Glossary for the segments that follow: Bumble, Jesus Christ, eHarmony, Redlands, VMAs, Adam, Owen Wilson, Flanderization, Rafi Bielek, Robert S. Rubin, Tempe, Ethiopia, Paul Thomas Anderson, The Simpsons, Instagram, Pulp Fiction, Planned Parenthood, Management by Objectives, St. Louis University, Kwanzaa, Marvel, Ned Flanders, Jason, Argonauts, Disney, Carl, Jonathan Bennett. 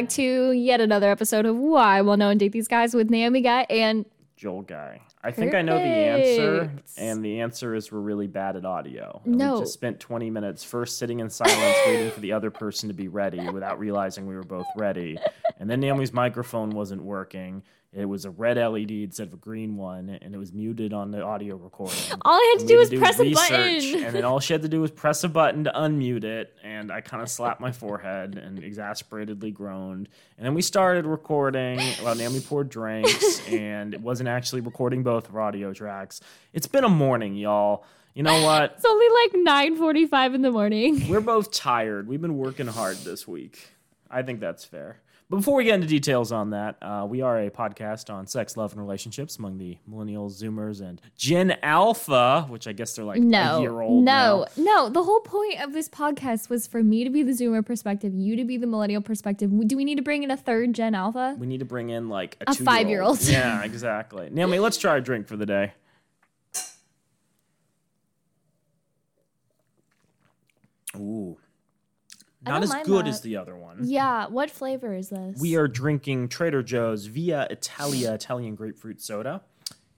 back to yet another episode of Why Will No One Date These Guys with Naomi Guy and Joel Guy. I think I know the answer, and the answer is we're really bad at audio. No. We just spent 20 minutes first sitting in silence waiting for the other person to be ready without realizing we were both ready. And then Naomi's microphone wasn't working. It was a red LED instead of a green one, and it was muted on the audio recording. All I had to do was press a button. And then all she had to do was press a button to unmute it, and I kind of slapped my forehead and exasperatedly groaned. And then we started recording while Naomi poured drinks, and it wasn't actually recording both of our audio tracks. It's been a morning, y'all. You know what? It's only like 9:45 in the morning. We're both tired. We've been working hard this week. I think that's fair. But before we get into details on that, we are a podcast on sex, love, and relationships among the millennials, Zoomers, and Gen Alpha, which I guess they're like a year old now. The whole point of this podcast was for me to be the Zoomer perspective, you to be the millennial perspective. Do we need to bring in a third Gen Alpha? We need to bring in like a 5-year-old. Yeah, exactly. Naomi, let's try a drink for the day. Ooh. Not as good as the other one. Yeah. What flavor is this? We are drinking Trader Joe's Via Italia Italian grapefruit soda.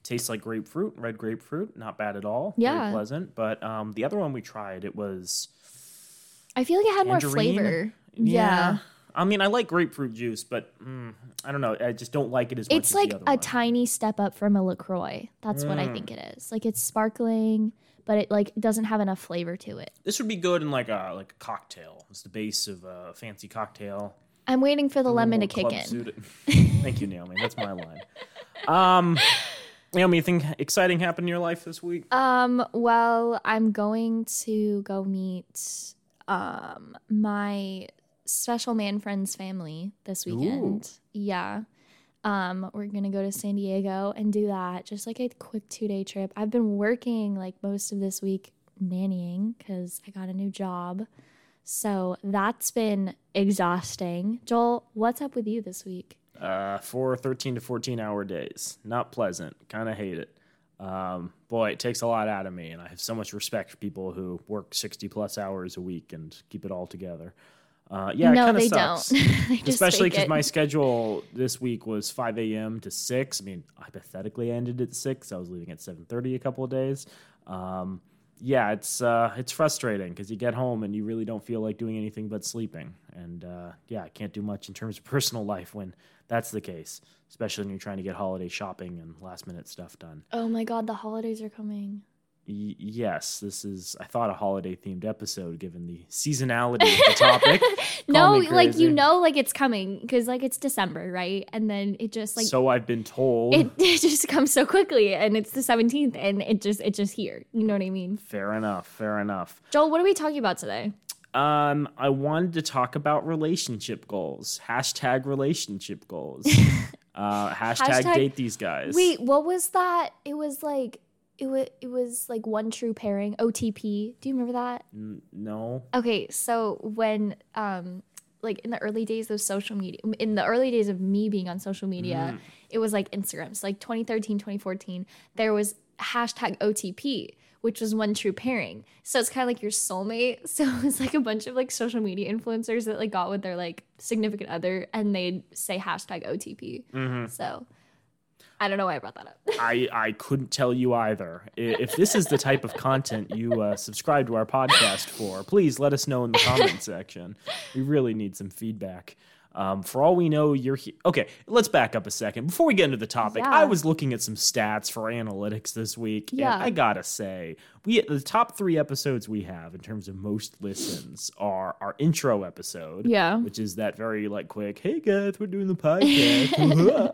Tastes like grapefruit, red grapefruit. Not bad at all. Yeah. Very pleasant. But the other one we tried, it was... I feel like it had tangerine. More flavor. Yeah. I mean, I like grapefruit juice, but I don't know. I just don't like it as much as the other one. It's like a tiny step up from a LaCroix. That's what I think it is. Like, it's sparkling... but it doesn't have enough flavor to it. This would be good in like a cocktail. It's the base of a fancy cocktail. I'm waiting for the lemon to kick in. Thank you, Naomi. That's my line. Naomi, anything exciting happened in your life this week? Well, I'm going to go meet my special man friend's family this weekend. Ooh. Yeah. We're going to go to San Diego and do that. Just like a quick 2-day trip. I've been working like most of this week nannying because I got a new job. So that's been exhausting. Joel, what's up with you this week? 13 to 14 hour days. Not pleasant. Kind of hate it. Boy, it takes a lot out of me. And I have so much respect for people who work 60 plus hours a week and keep it all together. No, it kind of sucks. Don't. Especially because my schedule this week was 5 a.m. to 6. I mean, hypothetically, I ended at 6. I was leaving at 7:30 a couple of days. It's frustrating because you get home and you really don't feel like doing anything but sleeping. And I can't do much in terms of personal life when that's the case, especially when you're trying to get holiday shopping and last-minute stuff done. Oh, my God, the holidays are coming. Yes, this is, I thought, a holiday-themed episode, given the seasonality of the topic. No, it's coming, because, it's December, right? And then it just, So I've been told. It just comes so quickly, and it's the 17th, and it's just here. You know what I mean? Fair enough. Joel, what are we talking about today? I wanted to talk about relationship goals. # relationship goals. # date these guys. Wait, what was that? It was, It was one true pairing, OTP. Do you remember that? No. Okay, so when in the early days of social media, in the early days of me being on social media, it was like Instagram. So 2013, 2014, there was # OTP, which was one true pairing. So it's kind of like your soulmate. So it was like a bunch of social media influencers that got with their significant other, and they'd say # OTP. Mm-hmm. So. I don't know why I brought that up. I couldn't tell you either. If this is the type of content you subscribe to our podcast for, please let us know in the comment section. We really need some feedback. For all we know, you're here. Okay, let's back up a second. Before we get into the topic, yeah. I was looking at some stats for analytics this week. Yeah. And I got to say, the top 3 episodes we have in terms of most listens are our intro episode. Yeah. Which is that very quick, hey guys, we're doing the podcast.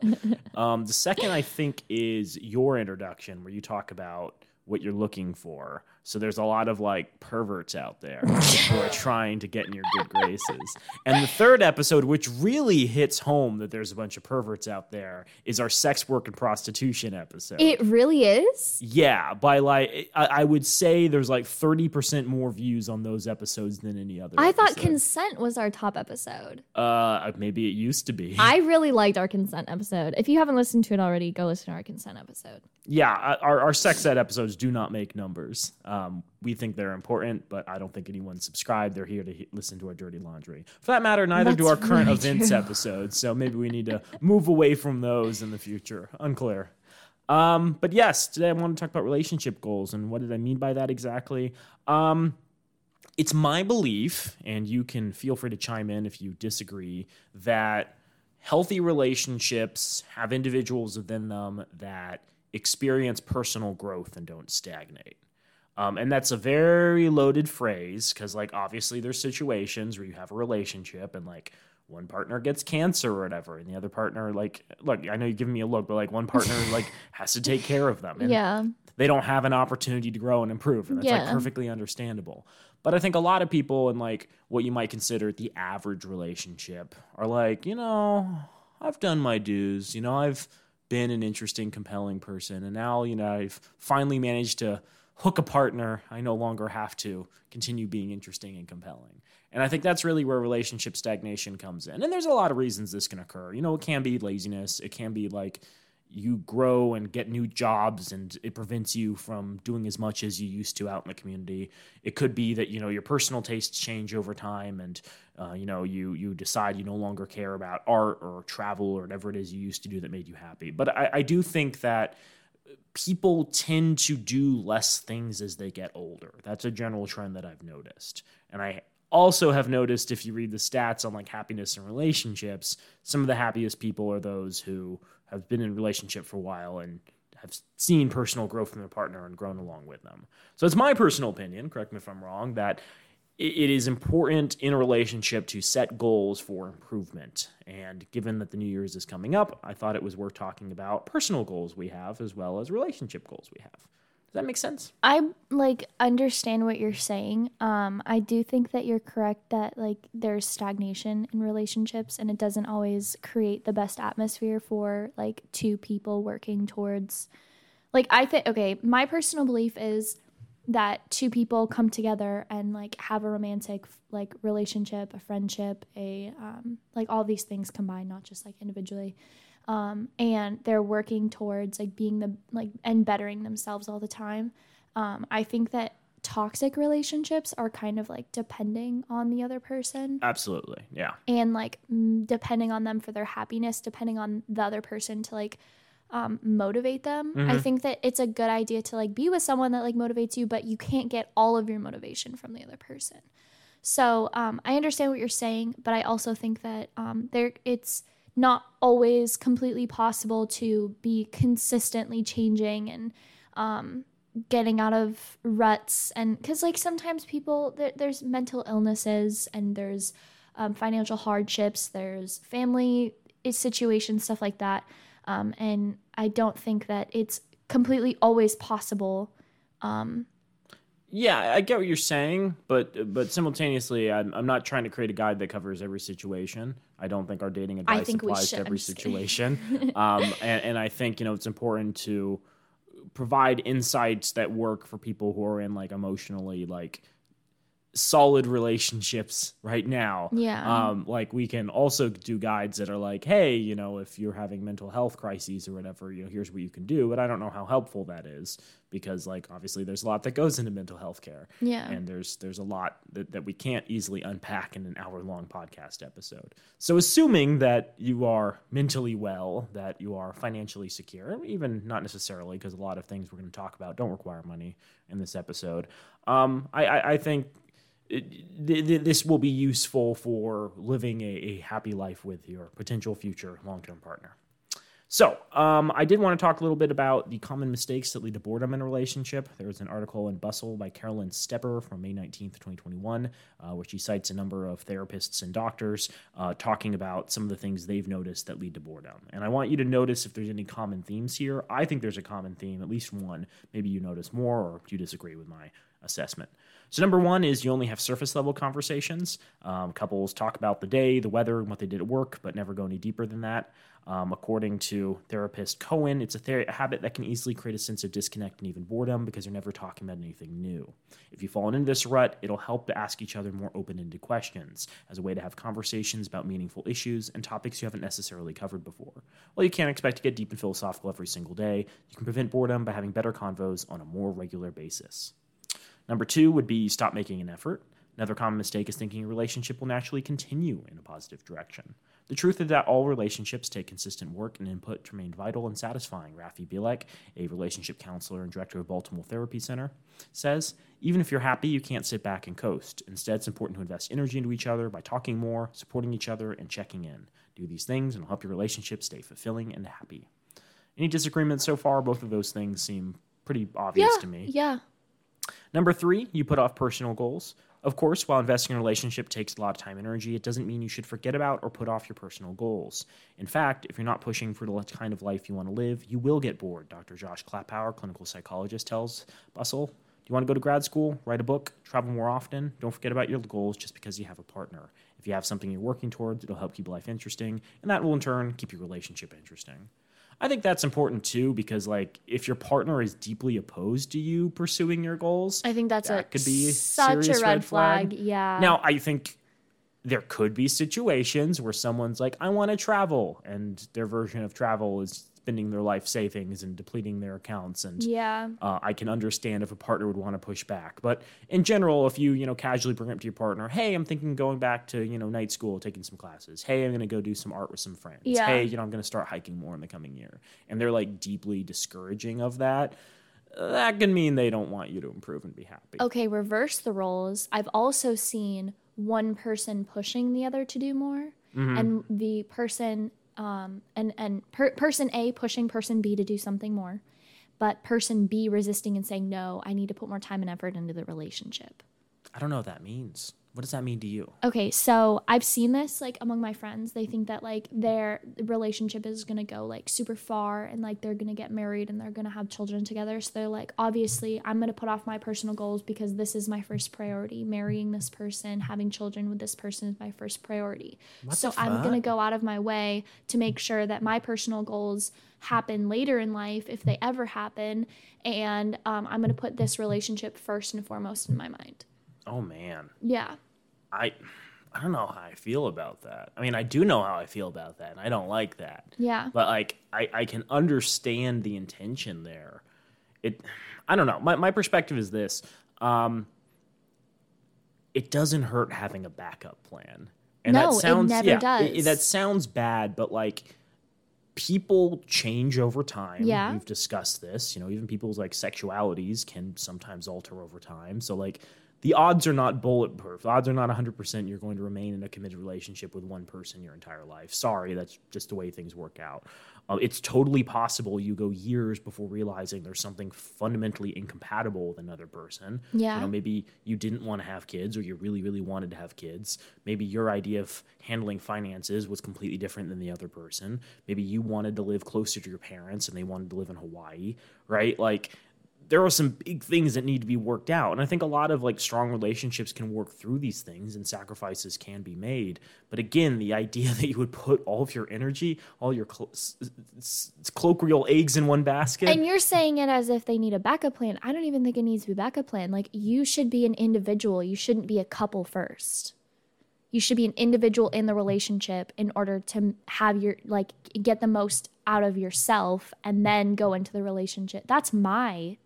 The second, I think, is your introduction where you talk about what you're looking for. So there's a lot of perverts out there who are trying to get in your good graces. And the third episode, which really hits home that there's a bunch of perverts out there, is our sex work and prostitution episode. It really is? Yeah. By I would say there's 30% more views on those episodes than any other. I thought consent was our top episode. Maybe it used to be. I really liked our consent episode. If you haven't listened to it already, go listen to our consent episode. Yeah. Our sex ed episodes do not make numbers. We think they're important, but I don't think anyone's subscribed. They're here to listen to our dirty laundry. For that matter, neither do our current events episodes. So maybe we need to move away from those in the future. Unclear. But yes, today I want to talk about relationship goals and what did I mean by that exactly. It's my belief, and you can feel free to chime in if you disagree, that healthy relationships have individuals within them that experience personal growth and don't stagnate. And that's a very loaded phrase because, like, obviously there's situations where you have a relationship and, like, one partner gets cancer or whatever, and the other partner, like, look, I know you're giving me a look, but, like, one partner, like, has to take care of them. And yeah. They don't have an opportunity to grow and improve, and that's, like, perfectly understandable. But I think a lot of people in, like, what you might consider the average relationship are like, you know, I've done my dues. You know, I've been an interesting, compelling person, and now, you know, I've finally managed to hook a partner. I no longer have to continue being interesting and compelling. And I think that's really where relationship stagnation comes in. And there's a lot of reasons this can occur. You know, it can be laziness. It can be, like, you grow and get new jobs and it prevents you from doing as much as you used to out in the community. It could be that, you know, your personal tastes change over time and, you know, you decide you no longer care about art or travel or whatever it is you used to do that made you happy. But I do think that people tend to do less things as they get older. That's a general trend that I've noticed. And I also have noticed, if you read the stats on, like, happiness and relationships, some of the happiest people are those who have been in a relationship for a while and have seen personal growth from their partner and grown along with them. So it's my personal opinion, correct me if I'm wrong, that it is important in a relationship to set goals for improvement. And given that the New Year's is coming up, I thought it was worth talking about personal goals we have as well as relationship goals we have. Does that make sense? I, like, understand what you're saying. I do think that you're correct that, like, there's stagnation in relationships and it doesn't always create the best atmosphere for, like, two people working towards, like, I think, okay, my personal belief is that two people come together and, like, have a romantic, like, relationship, a friendship, a, like, all these things combined, not just, like, individually. And they're working towards, like, being the, like, and bettering themselves all the time. I think that toxic relationships are kind of, like, depending on the other person. Absolutely. Yeah. And, like, depending on them for their happiness, depending on the other person to, like, motivate them. Mm-hmm. I think that it's a good idea to, like, be with someone that, like, motivates you, but you can't get all of your motivation from the other person. So, I understand what you're saying, but I also think that, it's not always completely possible to be consistently changing and getting out of ruts. And because, like, sometimes people, there's mental illnesses and there's financial hardships, there's family situations, stuff like that. And I don't think that it's completely always possible. Yeah, I get what you're saying, but simultaneously, I'm not trying to create a guide that covers every situation. I don't think our dating advice applies to every situation. And I think, you know, it's important to provide insights that work for people who are in, like, emotionally, like, solid relationships right now. Yeah. Like, we can also do guides that are like, hey, you know, if you're having mental health crises or whatever, you know, here's what you can do. But I don't know how helpful that is because, like, obviously there's a lot that goes into mental health care. Yeah. And there's a lot that we can't easily unpack in an hour-long podcast episode. So assuming that you are mentally well, that you are financially secure, even not necessarily, because a lot of things we're going to talk about don't require money in this episode. I think this will be useful for living a happy life with your potential future long-term partner. So I did want to talk a little bit about the common mistakes that lead to boredom in a relationship. There was an article in Bustle by Carolyn Stepper from May 19th, 2021, where she cites a number of therapists and doctors talking about some of the things they've noticed that lead to boredom. And I want you to notice if there's any common themes here. I think there's a common theme, at least one. Maybe you notice more or you disagree with my assessment. So number one is you only have surface level conversations. Couples talk about the day, the weather, and what they did at work, but never go any deeper than that. According to therapist Cohen, it's a habit that can easily create a sense of disconnect and even boredom because you're never talking about anything new. If you fall into this rut, it'll help to ask each other more open-ended questions as a way to have conversations about meaningful issues and topics you haven't necessarily covered before. While you can't expect to get deep and philosophical every single day, you can prevent boredom by having better convos on a more regular basis. Number two would be stop making an effort. Another common mistake is thinking a relationship will naturally continue in a positive direction. The truth is that all relationships take consistent work and input to remain vital and satisfying. Rafi Bielek, a relationship counselor and director of Baltimore Therapy Center, says, even if you're happy, you can't sit back and coast. Instead, it's important to invest energy into each other by talking more, supporting each other, and checking in. Do these things and it'll help your relationship stay fulfilling and happy. Any disagreements so far? Both of those things seem pretty obvious to me. Yeah. Number three, you put off personal goals. Of course, while investing in a relationship takes a lot of time and energy, it doesn't mean you should forget about or put off your personal goals. In fact, if you're not pushing for the kind of life you want to live, you will get bored. Dr. Josh Klapauer, clinical psychologist, tells Bustle, do you want to go to grad school, write a book, travel more often? Don't forget about your goals just because you have a partner. If you have something you're working towards, it'll help keep life interesting, and that will in turn keep your relationship interesting. I think that's important, too, because, like, if your partner is deeply opposed to you pursuing your goals, I think that could be such a serious red flag. Yeah. Now, I think there could be situations where someone's like, I want to travel, and their version of travel is spending their life savings and depleting their accounts. And I can understand if a partner would want to push back. But in general, if you, casually bring up to your partner, hey, I'm thinking of going back to, night school, taking some classes. Hey, I'm going to go do some art with some friends. Yeah. Hey, I'm going to start hiking more in the coming year. And they're like deeply discouraging of that. That can mean they don't want you to improve and be happy. Okay, reverse the roles. I've also seen one person pushing the other to do more. Mm-hmm. And the person... person A pushing person B to do something more, but person B resisting and saying, no, I need to put more time and effort into the relationship. I don't know what that means. What does that mean to you? Okay, so I've seen this, among my friends. They think that, their relationship is going to go, super far and, they're going to get married and they're going to have children together. So they're like, obviously, I'm going to put off my personal goals because this is my first priority. Marrying this person, having children with this person is my first priority. So I'm going to go out of my way to make sure that my personal goals happen later in life, if they ever happen, and I'm going to put this relationship first and foremost in my mind. Oh, man. Yeah. I don't know how I feel about that. I mean, I do know how I feel about that, and I don't like that. Yeah. But, I can understand the intention there. I don't know. My perspective is this. It doesn't hurt having a backup plan. And no, it never does. That sounds bad, but, people change over time. Yeah. We've discussed this. Even people's, sexualities can sometimes alter over time. So, the odds are not bulletproof. The odds are not 100% you're going to remain in a committed relationship with one person your entire life. Sorry, that's just the way things work out. It's totally possible you go years before realizing there's something fundamentally incompatible with another person. Yeah. Maybe you didn't want to have kids or you really, really wanted to have kids. Maybe your idea of handling finances was completely different than the other person. Maybe you wanted to live closer to your parents and they wanted to live in Hawaii, right? There are some big things that need to be worked out. And I think a lot of strong relationships can work through these things and sacrifices can be made. But again, the idea that you would put all of your energy, all your colloquial eggs in one basket. And you're saying it as if they need a backup plan. I don't even think it needs to be a backup plan. You should be an individual. You shouldn't be a couple first. You should be an individual in the relationship in order to have your, get the most out of yourself and then go into the relationship. That's my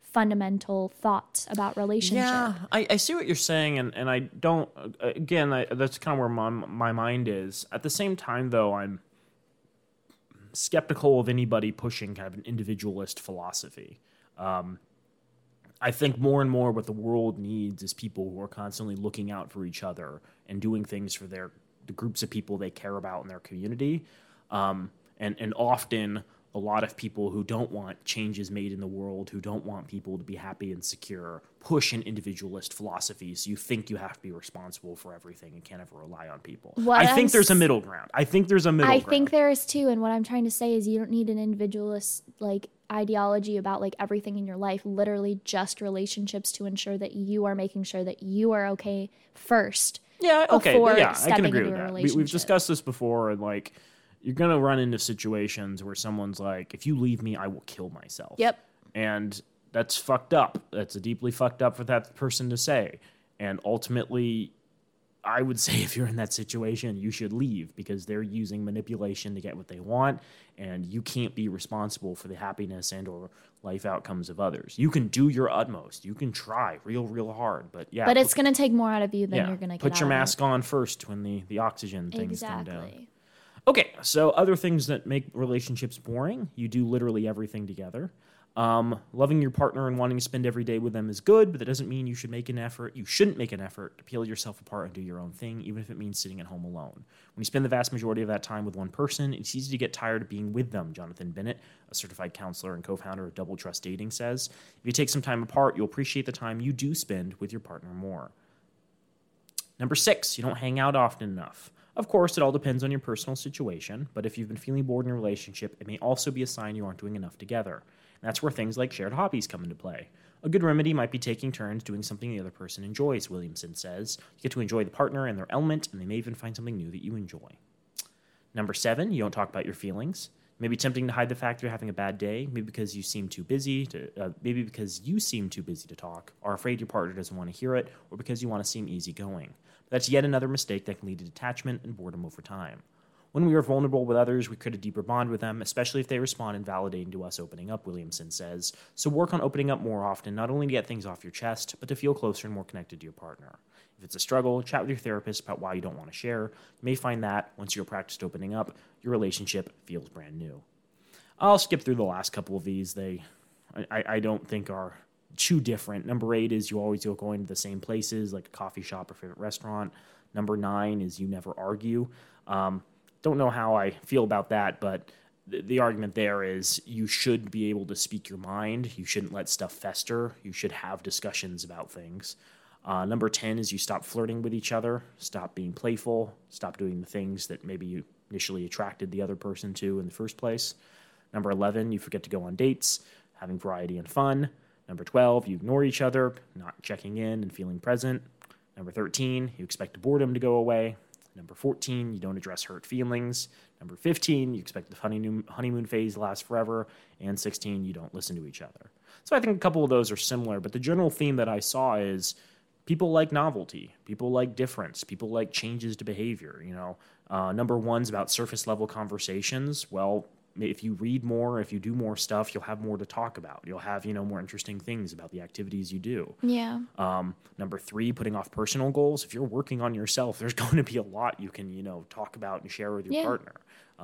fundamental thoughts about relationship. Yeah, I see what you're saying, and I don't. Again, that's kind of where my mind is. At the same time, though, I'm skeptical of anybody pushing kind of an individualist philosophy. I think more and more what the world needs is people who are constantly looking out for each other and doing things for the groups of people they care about in their community, and often. A lot of people who don't want changes made in the world, who don't want people to be happy and secure, push an individualist philosophy. So you think you have to be responsible for everything and can't ever rely on people. I think there's a middle ground. I think there is too. And what I'm trying to say is you don't need an individualist ideology about everything in your life, literally just relationships to ensure that you are making sure that you are okay first. Yeah. Okay. Yeah. I can agree with that. We've discussed this before and you're going to run into situations where someone's like, if you leave me, I will kill myself. Yep. And that's fucked up. That's a deeply fucked up for that person to say. And ultimately, I would say if you're in that situation, you should leave, because they're using manipulation to get what they want, and you can't be responsible for the happiness and or life outcomes of others. You can do your utmost. You can try real hard, but yeah. But it's going to take more out of you than you're going to get. Put your mask on first when the oxygen things come down. Okay, so other things that make relationships boring, you do literally everything together. Loving your partner and wanting to spend every day with them is good, but that doesn't mean you should make an effort. You shouldn't make an effort to peel yourself apart and do your own thing, even if it means sitting at home alone. When you spend the vast majority of that time with one person, it's easy to get tired of being with them, Jonathan Bennett, a certified counselor and co-founder of Double Trust Dating, says. If you take some time apart, you'll appreciate the time you do spend with your partner more. Number 6, you don't hang out often enough. Of course, it all depends on your personal situation, but if you've been feeling bored in a relationship, it may also be a sign you aren't doing enough together. That's where things like shared hobbies come into play. A good remedy might be taking turns doing something the other person enjoys, Williamson says. You get to enjoy the partner and their element, and they may even find something new that you enjoy. Number 7, you don't talk about your feelings. It may be tempting to hide the fact you're having a bad day, maybe because you seem too busy to talk, are afraid your partner doesn't want to hear it, or because you want to seem easygoing. But that's yet another mistake that can lead to detachment and boredom over time. When we are vulnerable with others, we create a deeper bond with them, especially if they respond invalidating to us opening up, Williamson says. So work on opening up more often, not only to get things off your chest, but to feel closer and more connected to your partner. If it's a struggle, chat with your therapist about why you don't want to share. You may find that, once you're practiced opening up, your relationship feels brand new. I'll skip through the last couple of these. I don't think are too different. Number 8 is you always go going to the same places, like a coffee shop or favorite restaurant. Number 9 is you never argue. Don't know how I feel about that, but the argument there is you should be able to speak your mind. You shouldn't let stuff fester. You should have discussions about things. Number 10 is you stop flirting with each other, stop being playful, stop doing the things that maybe you initially attracted the other person to in the first place. Number 11, you forget to go on dates, having variety and fun. Number 12, you ignore each other, not checking in and feeling present. Number 13, you expect boredom to go away. Number 14, you don't address hurt feelings. Number 15, you expect the honeymoon phase to last forever. And 16, you don't listen to each other. So I think a couple of those are similar, but the general theme that I saw is people like novelty, people like difference, people like changes to behavior. You know, number 1's about surface level conversations. Well, if you read more, if you do more stuff, you'll have more to talk about. You'll have, more interesting things about the activities you do. Yeah. Number 3, putting off personal goals. If you're working on yourself, there's going to be a lot you can, talk about and share with your partner.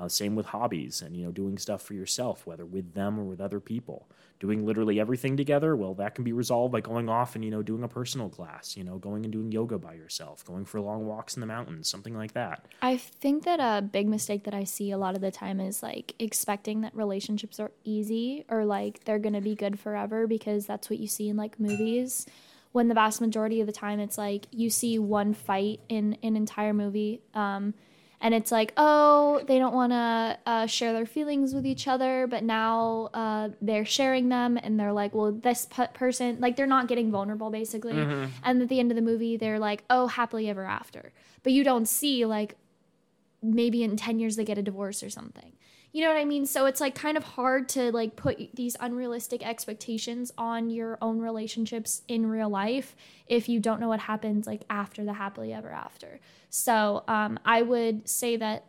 Same with hobbies and, doing stuff for yourself, whether with them or with other people. Doing literally everything together, well, that can be resolved by going off and, doing a personal class, going and doing yoga by yourself, going for long walks in the mountains, something like that. I think that a big mistake that I see a lot of the time is, expecting that relationships are easy or, they're going to be good forever because that's what you see in, movies. When the vast majority of the time it's, you see one fight in an entire movie, and it's they don't want to share their feelings with each other, but now they're sharing them, and they're this person, they're not getting vulnerable, basically. Mm-hmm. And at the end of the movie, they're happily ever after. But you don't see, maybe in 10 years they get a divorce or something. You know what I mean? So it's, kind of hard to, put these unrealistic expectations on your own relationships in real life if you don't know what happens, after the happily ever after. So I would say that,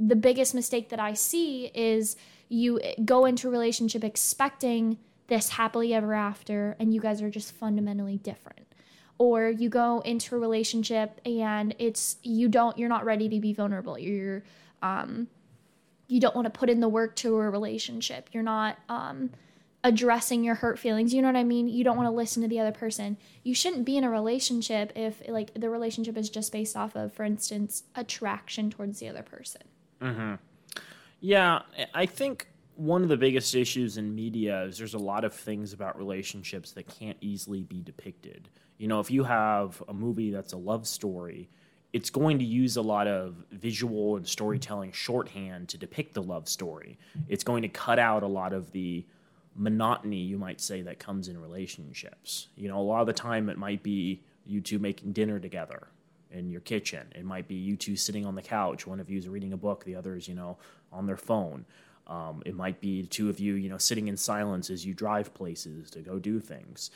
the biggest mistake that I see is you go into a relationship expecting this happily ever after, and you guys are just fundamentally different. Or you go into a relationship and you're not ready to be vulnerable. You don't want to put in the work to a relationship. You're not addressing your hurt feelings. You know what I mean? You don't want to listen to the other person. You shouldn't be in a relationship if the relationship is just based off of, for instance, attraction towards the other person. Mm-hmm. Yeah, I think one of the biggest issues in media is there's a lot of things about relationships that can't easily be depicted. If you have a movie that's a love story, it's going to use a lot of visual and storytelling shorthand to depict the love story. It's going to cut out a lot of the monotony, you might say, that comes in relationships. A lot of the time it might be you two making dinner together in your kitchen. It might be you two sitting on the couch. One of you is reading a book. The other is, on their phone. It might be the two of you, sitting in silence as you drive places to go do things.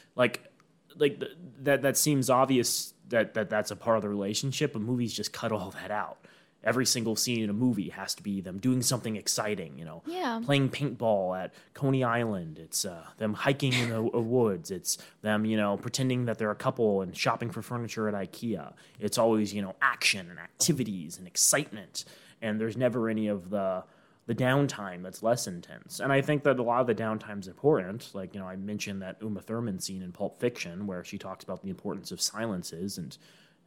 like that seems obvious that's a part of the relationship, but movies just cut all that out. Every single scene in a movie has to be them doing something exciting, you know. Yeah. Playing paintball at Coney Island. It's them hiking in the woods. It's them, you know, pretending that they're a couple and shopping for furniture at Ikea. It's always, you know, action and activities and excitement. And there's never any of the downtime that's less intense. And I think that a lot of the downtime's important. Like, you know, I mentioned that Uma Thurman scene in Pulp Fiction where she talks about the importance of silences, and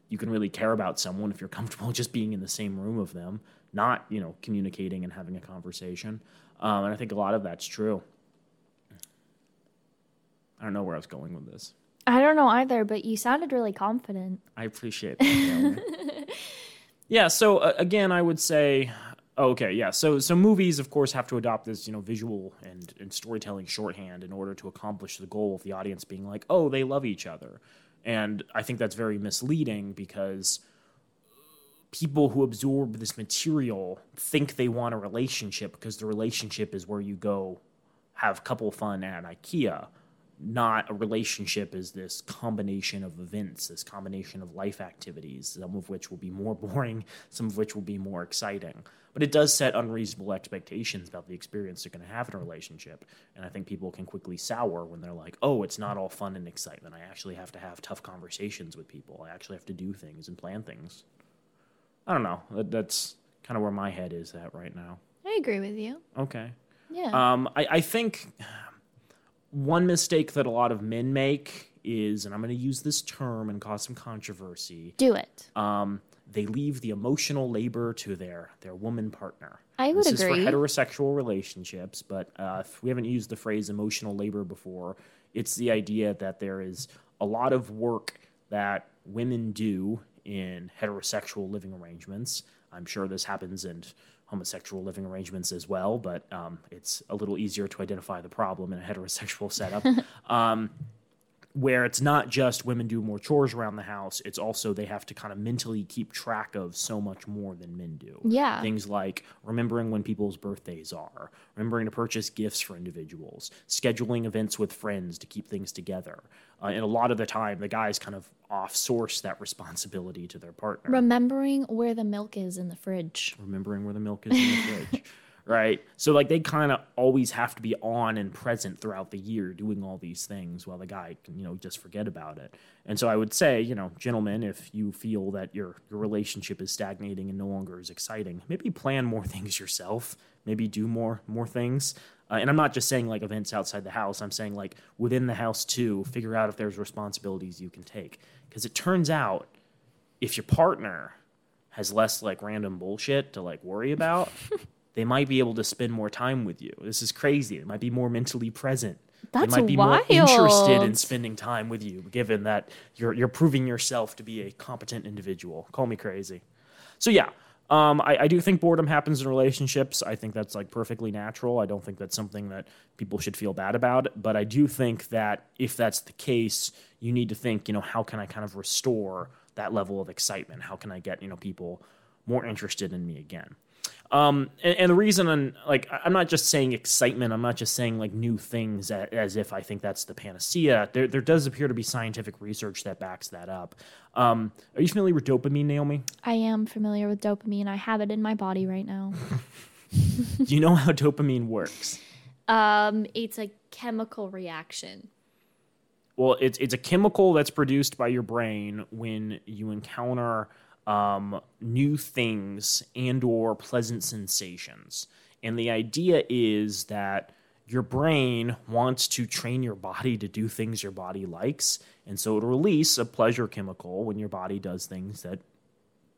you can really care about someone if you're comfortable just being in the same room of them, not, you know, communicating and having a conversation. And I think a lot of that's true. I don't know where I was going with this. I don't know either, but you sounded really confident. I appreciate that. Yeah, so again, I would say, okay, yeah. So movies, of course, have to adopt this, you know, visual and storytelling shorthand in order to accomplish the goal of the audience being like, oh, they love each other. And I think that's very misleading because people who absorb this material think they want a relationship because the relationship is where you go have couple fun at IKEA, not a relationship is this combination of events, this combination of life activities, some of which will be more boring, some of which will be more exciting. But it does set unreasonable expectations about the experience they're going to have in a relationship. And I think people can quickly sour when they're like, oh, it's not all fun and excitement. I actually have to have tough conversations with people. I actually have to do things and plan things. I don't know. That's kind of where my head is at right now. I agree with you. Okay. Yeah. I think one mistake that a lot of men make is, and I'm going to use this term and cause some controversy. Do it. They leave the emotional labor to their woman partner. I would agree. This is for heterosexual relationships, but if we haven't used the phrase emotional labor before, it's the idea that there is a lot of work that women do in heterosexual living arrangements. I'm sure this happens in homosexual living arrangements as well, but it's a little easier to identify the problem in a heterosexual setup. Where it's not just women do more chores around the house, it's also they have to kind of mentally keep track of so much more than men do. Yeah. Things like remembering when people's birthdays are, remembering to purchase gifts for individuals, scheduling events with friends to keep things together. And a lot of the time, the guys kind of off-source that responsibility to their partner. Remembering where the milk is in the fridge. Right. So like they kind of always have to be on and present throughout the year doing all these things while the guy can, you know, just forget about it. And so I would say, you know, gentlemen, if you feel that your relationship is stagnating and no longer is exciting, maybe plan more things yourself, maybe do more things. And I'm not just saying like events outside the house. I'm saying like within the house too, figure out if there's responsibilities you can take. Because it turns out if your partner has less like random bullshit to like worry about, they might be able to spend more time with you. This is crazy. They might be more mentally present. That's wild. They might be more interested in spending time with you, given that you're proving yourself to be a competent individual. Call me crazy. So yeah, I do think boredom happens in relationships. I think that's like perfectly natural. I don't think that's something that people should feel bad about. But I do think that if that's the case, you need to think, you know, how can I kind of restore that level of excitement? How can I get, you know, people more interested in me again? And the reason I'm not just saying excitement, I'm not just saying like new things as if I think that's the panacea. There does appear to be scientific research that backs that up. Are you familiar with dopamine, Naomi? I am familiar with dopamine. I have it in my body right now. Do you know how dopamine works? It's a chemical reaction. Well, it's a chemical that's produced by your brain when you encounter new things and or pleasant sensations. And the idea is that your brain wants to train your body to do things your body likes. And so it'll release a pleasure chemical when your body does things that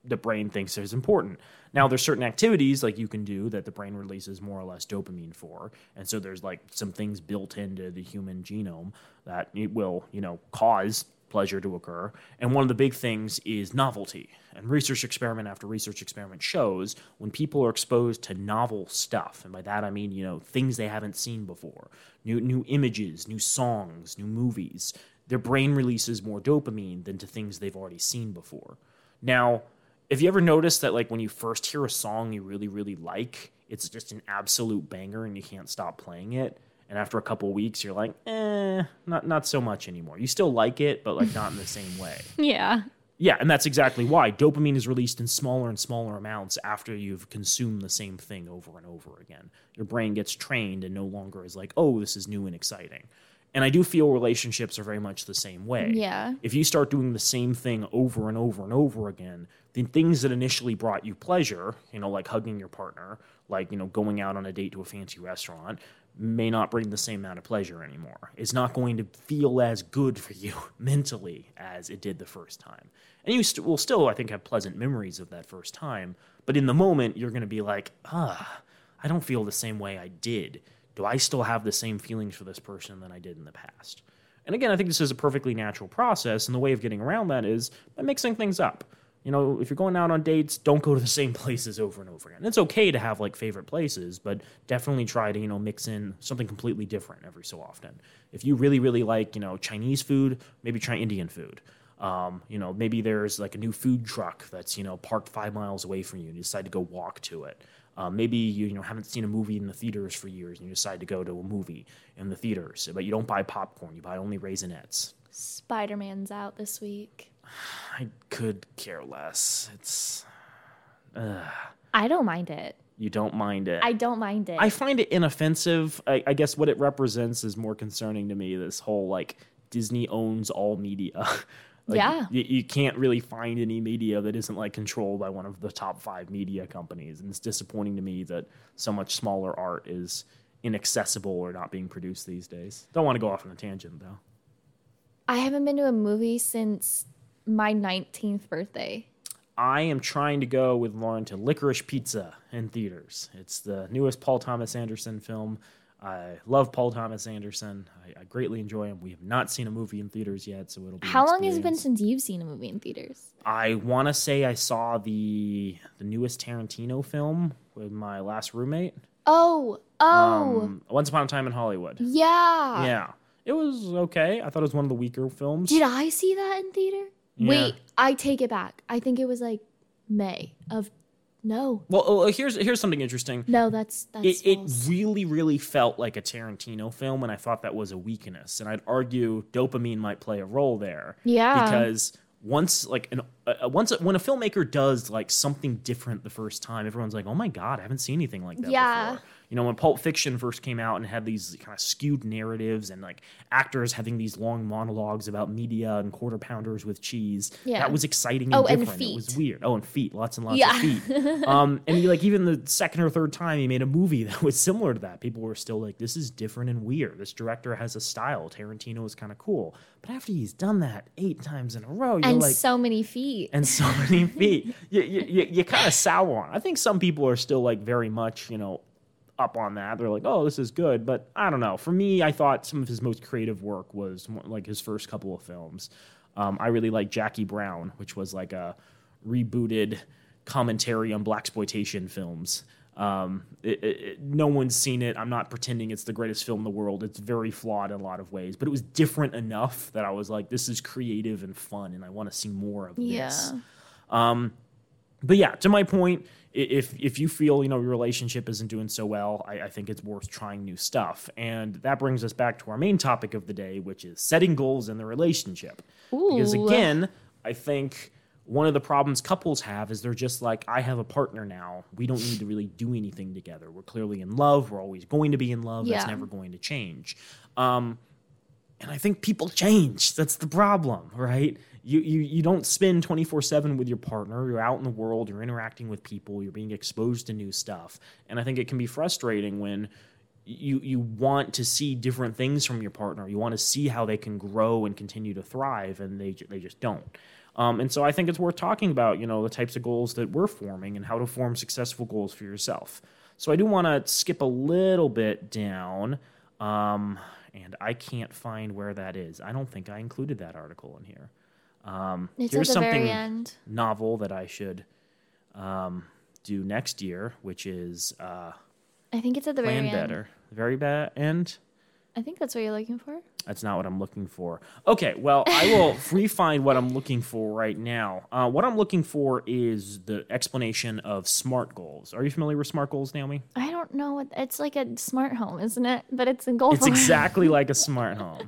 the brain thinks is important. Now, there's certain activities like you can do that the brain releases more or less dopamine for. And so there's like some things built into the human genome that it will, you know, cause pleasure to occur. And one of the big things is novelty. And research experiment after research experiment shows when people are exposed to novel stuff, and by that I mean, you know, things they haven't seen before, new images, new songs, new movies, their brain releases more dopamine than to things they've already seen before. Now, if you ever noticed that like when you first hear a song you really, really like, it's just an absolute banger and you can't stop playing it. And after a couple of weeks, you're like, not so much anymore. You still like it, but like not in the same way. Yeah. Yeah, and that's exactly why. Dopamine is released in smaller and smaller amounts after you've consumed the same thing over and over again. Your brain gets trained and no longer is like, oh, this is new and exciting. And I do feel relationships are very much the same way. Yeah. If you start doing the same thing over and over and over again, the things that initially brought you pleasure, you know, like hugging your partner, like, you know, going out on a date to a fancy restaurant, may not bring the same amount of pleasure anymore. It's not going to feel as good for you mentally as it did the first time. And you will still, I think, have pleasant memories of that first time. But in the moment, you're going to be like, I don't feel the same way I did. Do I still have the same feelings for this person that I did in the past? And again, I think this is a perfectly natural process. And the way of getting around that is by mixing things up. You know, if you're going out on dates, don't go to the same places over and over again. And it's okay to have, like, favorite places, but definitely try to, you know, mix in something completely different every so often. If you really, really like, you know, Chinese food, maybe try Indian food. You know, maybe there's, like, a new food truck that's, you know, parked 5 miles away from you and you decide to go walk to it. Maybe you know, haven't seen a movie in the theaters for years and you decide to go to a movie in the theaters, but you don't buy popcorn, you buy only Raisinets. Spider-Man's out this week. I could care less. It's... I don't mind it. You don't mind it. I don't mind it. I find it inoffensive. I guess what it represents is more concerning to me, this whole, like, Disney owns all media. Like, yeah. You can't really find any media that isn't, like, controlled by one of the top 5 media companies. And it's disappointing to me that so much smaller art is inaccessible or not being produced these days. Don't want to go off on a tangent, though. I haven't been to a movie since my 19th birthday. I am trying to go with Lauren to Licorice Pizza in theaters. It's the newest Paul Thomas Anderson film. I love Paul Thomas Anderson. I greatly enjoy him. We have not seen a movie in theaters yet, so it'll be How long has it been since you've seen a movie in theaters? I want to say I saw the newest Tarantino film with my last roommate. Once Upon a Time in Hollywood. Yeah. Yeah. It was okay. I thought it was one of the weaker films. Did I see that in theater? Yeah. Wait, I take it back. I think it was like May of... No. Well, here's something interesting. No, that's it really, really felt like a Tarantino film, and I thought that was a weakness. And I'd argue dopamine might play a role there. Yeah. Because when a filmmaker does like something different the first time, everyone's like, oh my God, I haven't seen anything like that before. You know, when Pulp Fiction first came out and had these kind of skewed narratives and like actors having these long monologues about media and quarter pounders with cheese, that was exciting and different. And feet. It was weird. Oh, and feet, lots of feet. And he, like, even the second or third time he made a movie that was similar to that, people were still like, this is different and weird. This director has a style. Tarantino is kind of cool. But after he's done that 8 times in a row, you're like... And so many feet. You kind of sour on it. I think some people are still like very much, you know, up on that. They're like, oh, this is good. But I don't know. For me, I thought some of his most creative work was like his first couple of films. I really like Jackie Brown, which was like a rebooted commentary on blaxploitation films. No one's seen it. I'm not pretending it's the greatest film in the world. It's very flawed in a lot of ways, but it was different enough that I was like, this is creative and fun, and I want to see more of this. But yeah, to my point, if you feel, you know, your relationship isn't doing so well, I think it's worth trying new stuff. And that brings us back to our main topic of the day, which is setting goals in the relationship. Ooh. Because again, I think one of the problems couples have is they're just like, I have a partner now. We don't need to really do anything together. We're clearly in love. We're always going to be in love. Yeah. That's never going to change. And I think people change. That's the problem, right? You don't spend 24/7 with your partner. You're out in the world. You're interacting with people. You're being exposed to new stuff. And I think it can be frustrating when you want to see different things from your partner. You want to see how they can grow and continue to thrive, and they just don't. And so I think it's worth talking about, you know, the types of goals that we're forming and how to form successful goals for yourself. So I do want to skip a little bit down, and I can't find where that is. I don't think I included that article in here. It's here's at the something very end. Novel that I should do next year, which is I think it's at the plan very better. End. Very bad end. I think that's what you're looking for. That's not what I'm looking for. Okay, well, I will refine what I'm looking for right now. What I'm looking for is the explanation of SMART goals. Are you familiar with SMART goals, Naomi? I don't know. It's like a smart home, isn't it? But it's a goal. It's exactly like a smart home.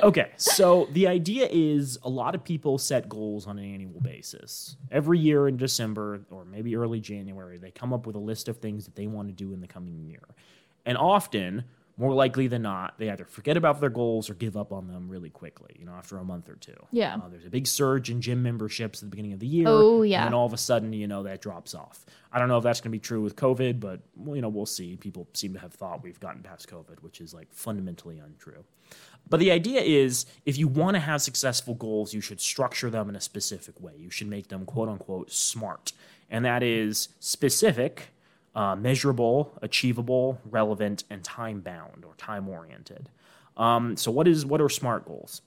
Okay, so the idea is a lot of people set goals on an annual basis. Every year in December or maybe early January, they come up with a list of things that they want to do in the coming year. And often, more likely than not, they either forget about their goals or give up on them really quickly, after a month or two. Yeah. There's a big surge in gym memberships at the beginning of the year. Oh, yeah. And all of a sudden, that drops off. I don't know if that's going to be true with COVID, but, we'll see. People seem to have thought we've gotten past COVID, which is, fundamentally untrue. But the idea is if you want to have successful goals, you should structure them in a specific way. You should make them, quote, unquote, smart. And that is specific, measurable, achievable, relevant, and time-bound or time-oriented. So what are SMART goals?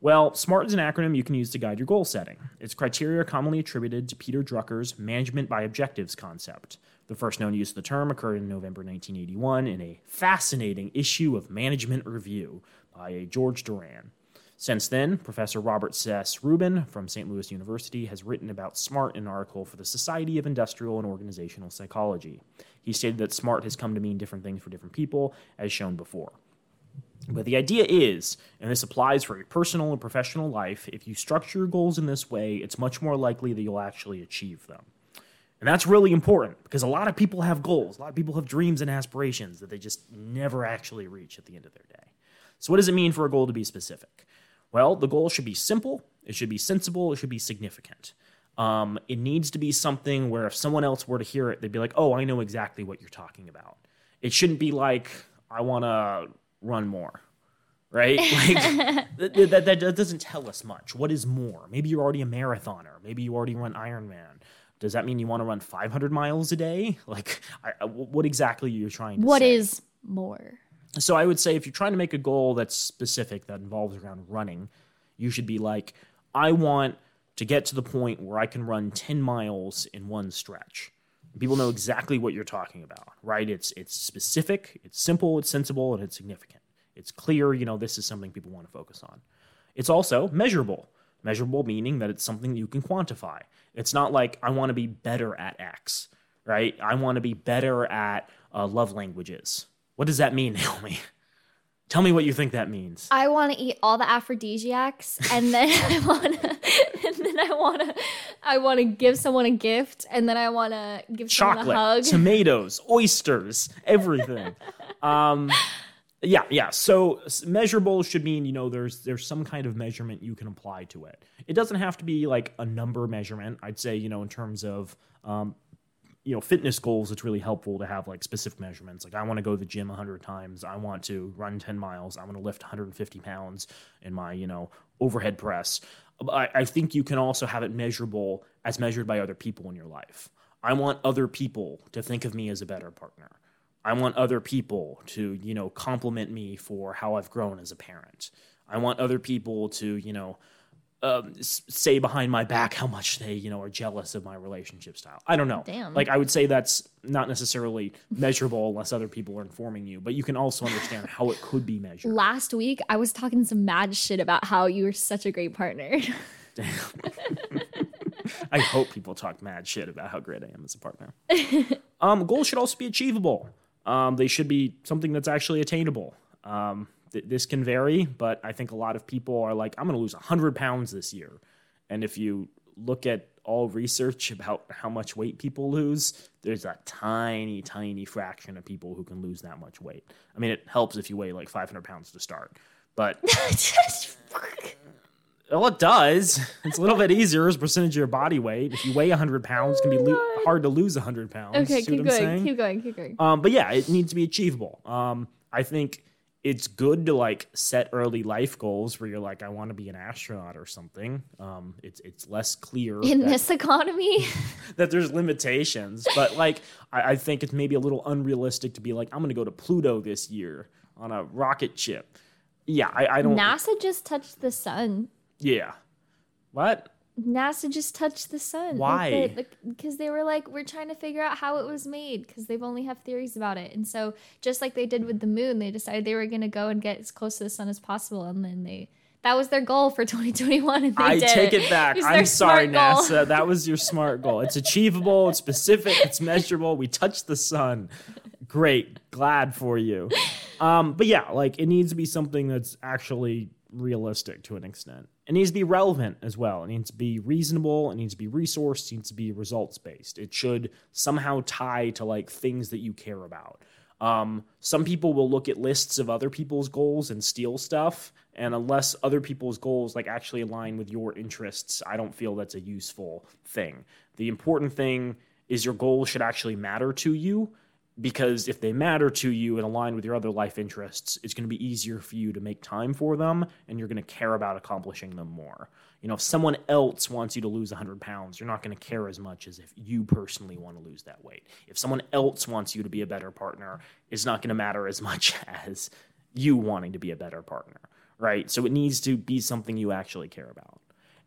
Well, SMART is an acronym you can use to guide your goal setting. Its criteria are commonly attributed to Peter Drucker's management by objectives concept. The first known use of the term occurred in November 1981 in a fascinating issue of Management Review by George Duran. Since then, Professor Robert S. Rubin from St. Louis University has written about SMART in an article for the Society of Industrial and Organizational Psychology. He stated that SMART has come to mean different things for different people, as shown before. But the idea is, and this applies for your personal and professional life, if you structure your goals in this way, it's much more likely that you'll actually achieve them. And that's really important because a lot of people have goals. A lot of people have dreams and aspirations that they just never actually reach at the end of their day. So what does it mean for a goal to be specific? Well, the goal should be simple, it should be sensible, it should be significant. It needs to be something where if someone else were to hear it, they'd be like, oh, I know exactly what you're talking about. It shouldn't be like, I want to run more, right? That doesn't tell us much. What is more? Maybe you're already a marathoner. Maybe you already run Ironman. Does that mean you want to run 500 miles a day? What exactly are you trying to say? What is more? So I would say if you're trying to make a goal that's specific, that involves around running, you should be like, I want to get to the point where I can run 10 miles in one stretch. People know exactly what you're talking about, right? It's specific, it's simple, it's sensible, and it's significant. It's clear, this is something people want to focus on. It's also measurable. Measurable meaning that it's something you can quantify. It's not like I want to be better at X, right? I want to be better at love languages. What does that mean, Naomi? Tell me what you think that means. I want to eat all the aphrodisiacs, and then I want to give someone a gift, and then I want to give someone a hug. Chocolate, tomatoes, oysters, everything. Yeah. So measurable should mean, there's some kind of measurement you can apply to it. It doesn't have to be like a number measurement. I'd say, in terms of fitness goals, it's really helpful to have specific measurements. I want to go to the gym 100 times. I want to run 10 miles. I want to lift 150 pounds in my, overhead press. I think you can also have it measurable as measured by other people in your life. I want other people to think of me as a better partner. I want other people to, compliment me for how I've grown as a parent. I want other people to, say behind my back how much they, are jealous of my relationship style. I don't know. Damn. I would say that's not necessarily measurable unless other people are informing you, but you can also understand how it could be measured. Last week, I was talking some mad shit about how you were such a great partner. Damn. I hope people talk mad shit about how great I am as a partner. Goals should also be achievable. They should be something that's actually attainable. This can vary, but I think a lot of people are like, I'm going to lose 100 pounds this year. And if you look at all research about how much weight people lose, there's a tiny, tiny fraction of people who can lose that much weight. I mean, it helps if you weigh 500 pounds to start, but well, it does. It's a little bit easier as a percentage of your body weight. If you weigh 100 pounds, it can be hard to lose 100 pounds. Okay, keep going. But yeah, it needs to be achievable. I think it's good to set early life goals where you're like, I want to be an astronaut or something. It's less clear in this economy that there's limitations, but I think it's maybe a little unrealistic to be like, I'm going to go to Pluto this year on a rocket ship. Yeah, I don't. NASA just touched the sun. Yeah. What? NASA just touched the sun. Why? Because they were like, we're trying to figure out how it was made, because they've only have theories about it. And so just like they did with the moon, they decided they were going to go and get as close to the sun as possible. And then that was their goal for 2021. And I take it back. I'm sorry, NASA. That was your smart goal. It's achievable. It's specific. It's measurable. We touched the sun. Great. Glad for you. But yeah, like it needs to be something that's actually realistic to an extent. It needs to be relevant as well. It needs to be reasonable. It needs to be resourced. It needs to be results-based. It should somehow tie to like things that you care about. Some people will look at lists of other people's goals and steal stuff. And unless other people's goals like actually align with your interests, I don't feel that's a useful thing. The important thing is your goals should actually matter to you, because if they matter to you and align with your other life interests, it's going to be easier for you to make time for them, and you're going to care about accomplishing them more. You know, if someone else wants you to lose 100 pounds, you're not going to care as much as if you personally want to lose that weight. If someone else wants you to be a better partner, it's not going to matter as much as you wanting to be a better partner, right? So it needs to be something you actually care about.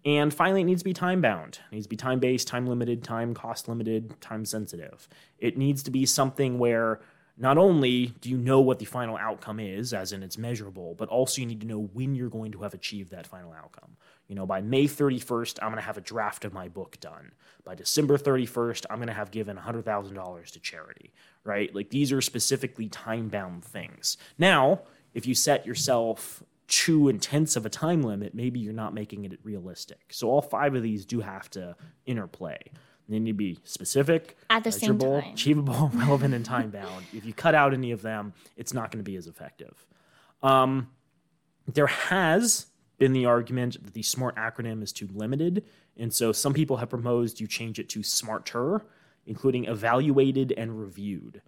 And finally, it needs to be time-bound. It needs to be time-based, time-limited, time-cost-limited, time-sensitive. It needs to be something where not only do you know what the final outcome is, as in it's measurable, but also you need to know when you're going to have achieved that final outcome. You know, by May 31st, I'm going to have a draft of my book done. By December 31st, I'm going to have given $100,000 to charity, right? Like, these are specifically time-bound things. Now, if you set yourself too intense of a time limit, maybe you're not making it realistic. So all five of these do have to interplay. They need to be specific, at the measurable, same time, achievable, relevant, and time-bound. If you cut out any of them, it's not going to be as effective. There has been the argument that the SMART acronym is too limited, and so some people have proposed you change it to SMARTer, including evaluated and reviewed.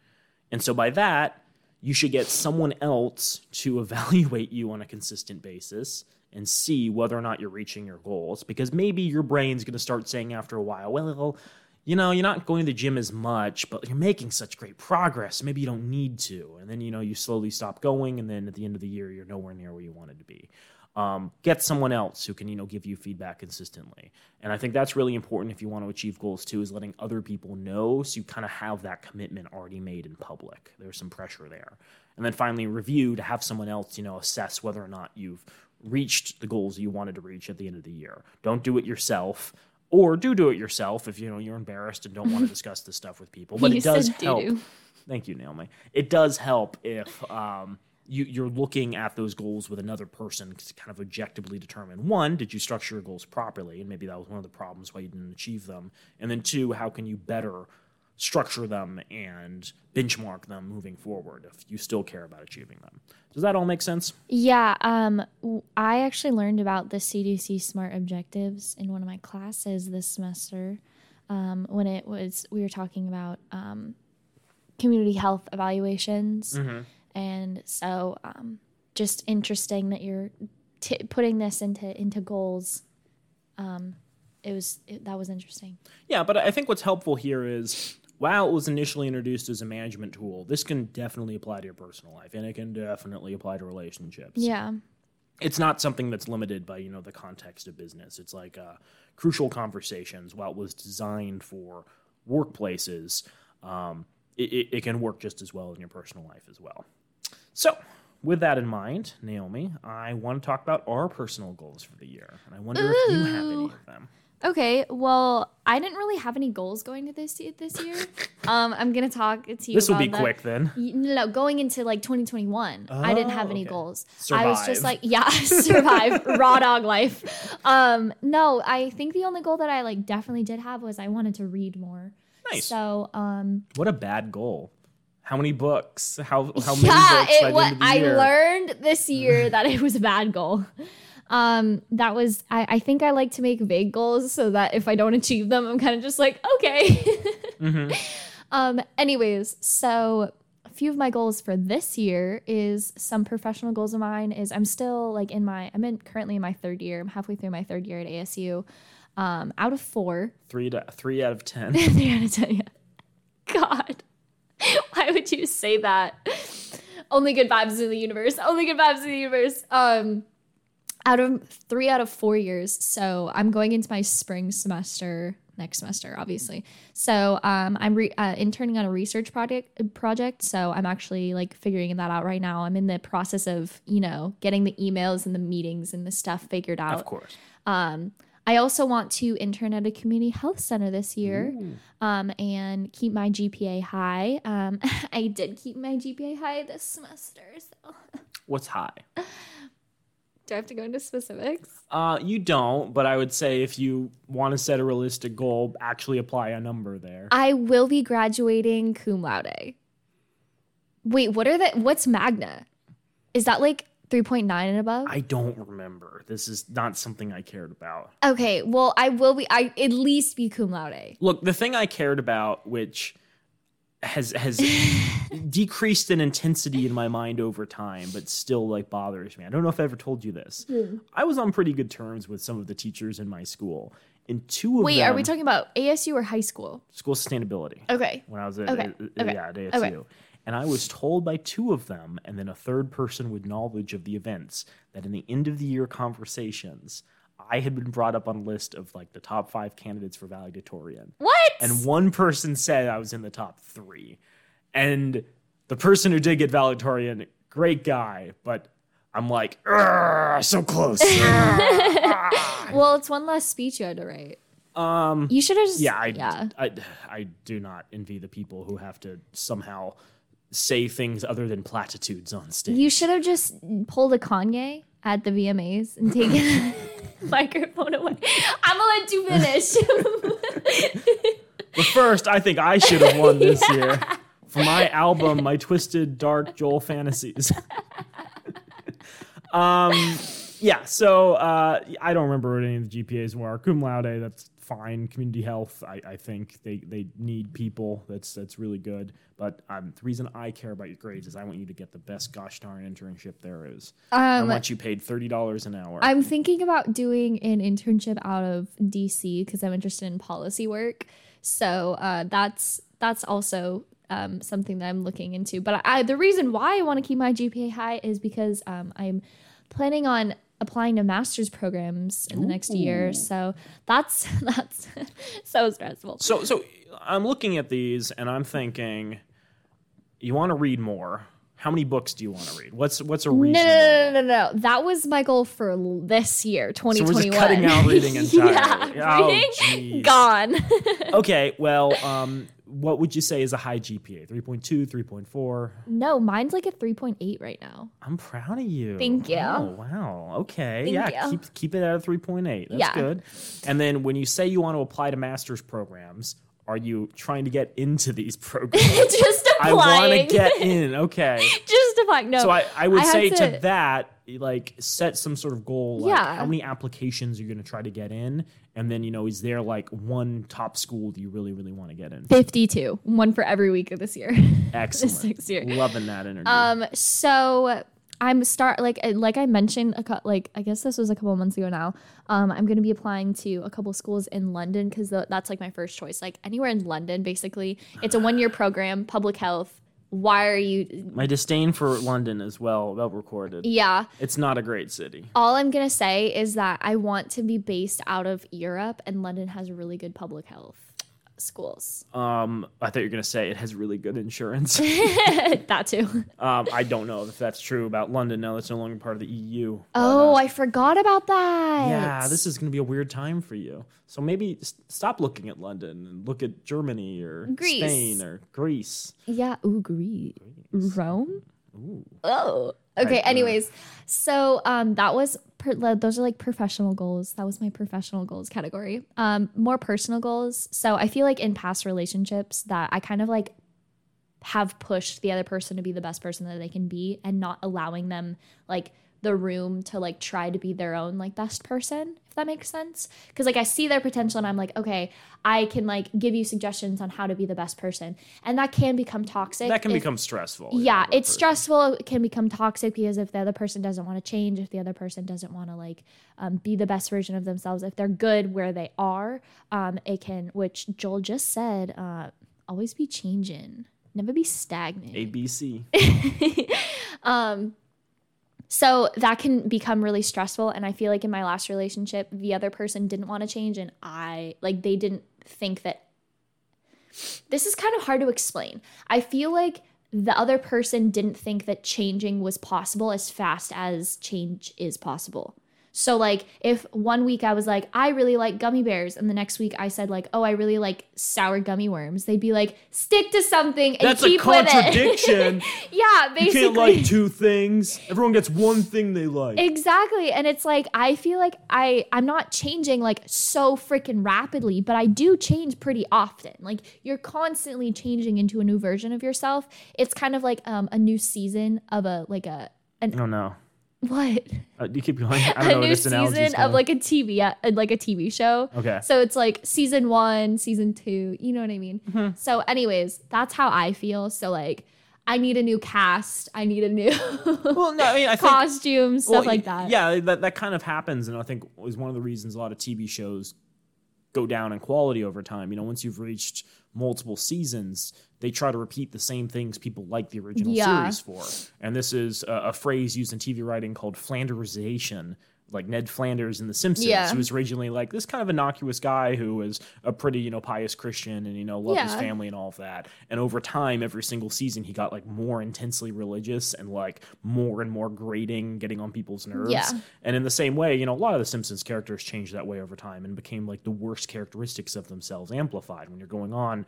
And so by that, you should get someone else to evaluate you on a consistent basis and see whether or not you're reaching your goals, because maybe your brain's going to start saying after a while, well, you know, you're not going to the gym as much, but you're making such great progress. Maybe you don't need to. And then, you know, you slowly stop going. And then at the end of the year, you're nowhere near where you wanted to be. Get someone else who can, you know, give you feedback consistently. And I think that's really important if you want to achieve goals too, is letting other people know, so you kind of have that commitment already made in public. There's some pressure there. And then finally, review, to have someone else, you know, assess whether or not you've reached the goals you wanted to reach at the end of the year. Don't do it yourself, or do it yourself if, you know, you're embarrassed and don't want to discuss this stuff with people. But it does help. Thank you, Naomi. It does help if you're looking at those goals with another person to kind of objectively determine, one, did you structure your goals properly? And maybe that was one of the problems why you didn't achieve them. And then two, how can you better structure them and benchmark them moving forward if you still care about achieving them? Does that all make sense? Yeah. I actually learned about the CDC SMART objectives in one of my classes this semester when we were talking about community health evaluations. Mm-hmm. And so just interesting that you're putting this into goals. That was interesting. Yeah, but I think what's helpful here is, while it was initially introduced as a management tool, this can definitely apply to your personal life, and it can definitely apply to relationships. Yeah. It's not something that's limited by, you know, the context of business. It's like Crucial Conversations, while it was designed for workplaces, it can work just as well in your personal life as well. So with that in mind, Naomi, I want to talk about our personal goals for the year. And I wonder if you have any of them. Okay, well, I didn't really have any goals going into this year. I'm going to talk to you about that. This will be quick then. No, going into like 2021, I didn't have any goals. Survive. I was just like, yeah, survive, raw dog life. No, I think the only goal that I like definitely did have was I wanted to read more. Nice. So, what a bad goal. How many books? How many books by the end of the year? I learned this year that it was a bad goal. That was, I think I like to make vague goals so that if I don't achieve them, I'm kind of just like, okay. Mm-hmm. Anyways, so a few of my goals for this year is some professional goals of mine is I'm still like currently in my third year. I'm halfway through my third year at ASU. Out of four. Three out of 10. 3 out of 10, yeah. God, why would you say that? Only good vibes in the universe. 3 out of 4 years. So I'm going into my spring semester next semester, obviously. So I'm interning on a research project. So I'm actually like figuring that out right now. I'm in the process of, you know, getting the emails and the meetings and the stuff figured out. Of course. I also want to intern at a community health center this year and keep my GPA high. I did keep my GPA high this semester. So. What's high? Do I have to go into specifics? You don't, but I would say if you want to set a realistic goal, actually apply a number there. I will be graduating cum laude. Wait, what's magna? Is that like 3.9 and above? I don't remember. This is not something I cared about. Okay, well, I at least be cum laude. Look, the thing I cared about, which has decreased in intensity in my mind over time, but still like bothers me. I don't know if I ever told you this. I was on pretty good terms with some of the teachers in my school. And two of them... Wait, are we talking about ASU or high school? School sustainability. Okay. When I was at, at ASU. Okay. And I was told by two of them, and then a third person with knowledge of the events, that in the end-of-the-year conversations, I had been brought up on a list of, like, the top 5 candidates for valedictorian. What? And one person said I was in the top 3. And the person who did get valedictorian, great guy, but I'm like, so close. Well, it's one less speech you had to write. You should have just... I do not envy the people who have to somehow... say things other than platitudes on stage. You should have just pulled a Kanye at the VMAs and taken the microphone away. I'm gonna let you finish. But first, I think I should have won this year for my album, My Twisted Dark Joel Fantasies. So I don't remember what any of the GPAs were. Cum laude, that's fine. Community health, I think they need people. That's really good. But the reason I care about your grades is I want you to get the best gosh darn internship there is. I want you paid $30 an hour. I'm thinking about doing an internship out of DC because I'm interested in policy work. So that's also something that I'm looking into. But the reason why I want to keep my GPA high is because I'm planning on applying to master's programs in the next year, so that's so stressful. So I'm looking at these and I'm thinking, you want to read more. How many books do you want to read? What's a reasonable? No. That was my goal for this year, 2021. So we're just cutting out reading entirely. Reading gone. Okay, well, what would you say is a high GPA? 3.2, 3.4? No, mine's like a 3.8 right now. I'm proud of you. Thank you. Oh, wow. Okay. Thank you. Keep it at a 3.8. That's good. And then when you say you want to apply to master's programs, are you trying to get into these programs? Just applying. I want to get in. Okay. Just applying. No. So I would say to that, like, set some sort of goal. Like, how many applications are you going to try to get in? And then, you know, is there like one top school do you really, really want to get in? 52. One for every week of this year. Excellent. This next year. Loving that energy. So I'm like I mentioned, I guess this was a couple of months ago now. I'm going to be applying to a couple of schools in London because that's like my first choice. Like anywhere in London, basically. It's a 1-year program, public health. Why are you... My disdain for London is well recorded. Yeah. It's not a great city. All I'm going to say is that I want to be based out of Europe, and London has really good public health schools. I thought you were going to say it has really good insurance. That too. I don't know if that's true about London now. That's no longer part of the EU. Oh, I forgot about that. Yeah, this is going to be a weird time for you. So maybe stop looking at London and look at Germany or Greece. Spain or Greece. Yeah, ooh, Greece. Rome? Ooh. Oh. Okay, anyways. So that was... those are like professional goals. That was my professional goals category. More personal goals. So I feel like in past relationships that I kind of like have pushed the other person to be the best person that they can be and not allowing them like the room to like try to be their own like best person, if that makes sense. Because like I see their potential and I'm like, okay, I can like give you suggestions on how to be the best person. And that can become toxic. That can become stressful. Yeah, it's stressful. It can become toxic because if the other person doesn't want to change, if the other person doesn't want to like be the best version of themselves, if they're good where they are, it can, which Joel just said, always be changing. Never be stagnant. ABC. So that can become really stressful. And I feel like in my last relationship, the other person didn't want to change. And they didn't think that. This is kind of hard to explain. I feel like the other person didn't think that changing was possible as fast as change is possible. So, like, if one week I was like, I really like gummy bears, and the next week I said, like, oh, I really like sour gummy worms, they'd be like, stick to something and that's keep with it. That's a contradiction. Yeah, basically. You can't like two things. Everyone gets one thing they like. Exactly. And it's like, I feel like I'm not changing, like, so freaking rapidly, but I do change pretty often. Like, you're constantly changing into a new version of yourself. It's kind of like a new season of I don't know. What? You keep going. I don't know. A new season of like a TV show. Okay. So it's like season 1, season 2. You know what I mean? Mm-hmm. So, anyways, that's how I feel. So, like, I need a new cast. I need a new costume, stuff like that. Yeah, that kind of happens, and I think is one of the reasons a lot of TV shows go down in quality over time. You know, once you've reached multiple seasons, they try to repeat the same things people like the original series for. And this is a phrase used in TV writing called Flanderization, like Ned Flanders in The Simpsons, who was originally like this kind of innocuous guy who was a pretty, pious Christian and, loved his family and all of that. And over time, every single season, he got like more intensely religious and like more and more grating, getting on people's nerves. Yeah. And in the same way, a lot of The Simpsons characters changed that way over time and became like the worst characteristics of themselves amplified when you're going on,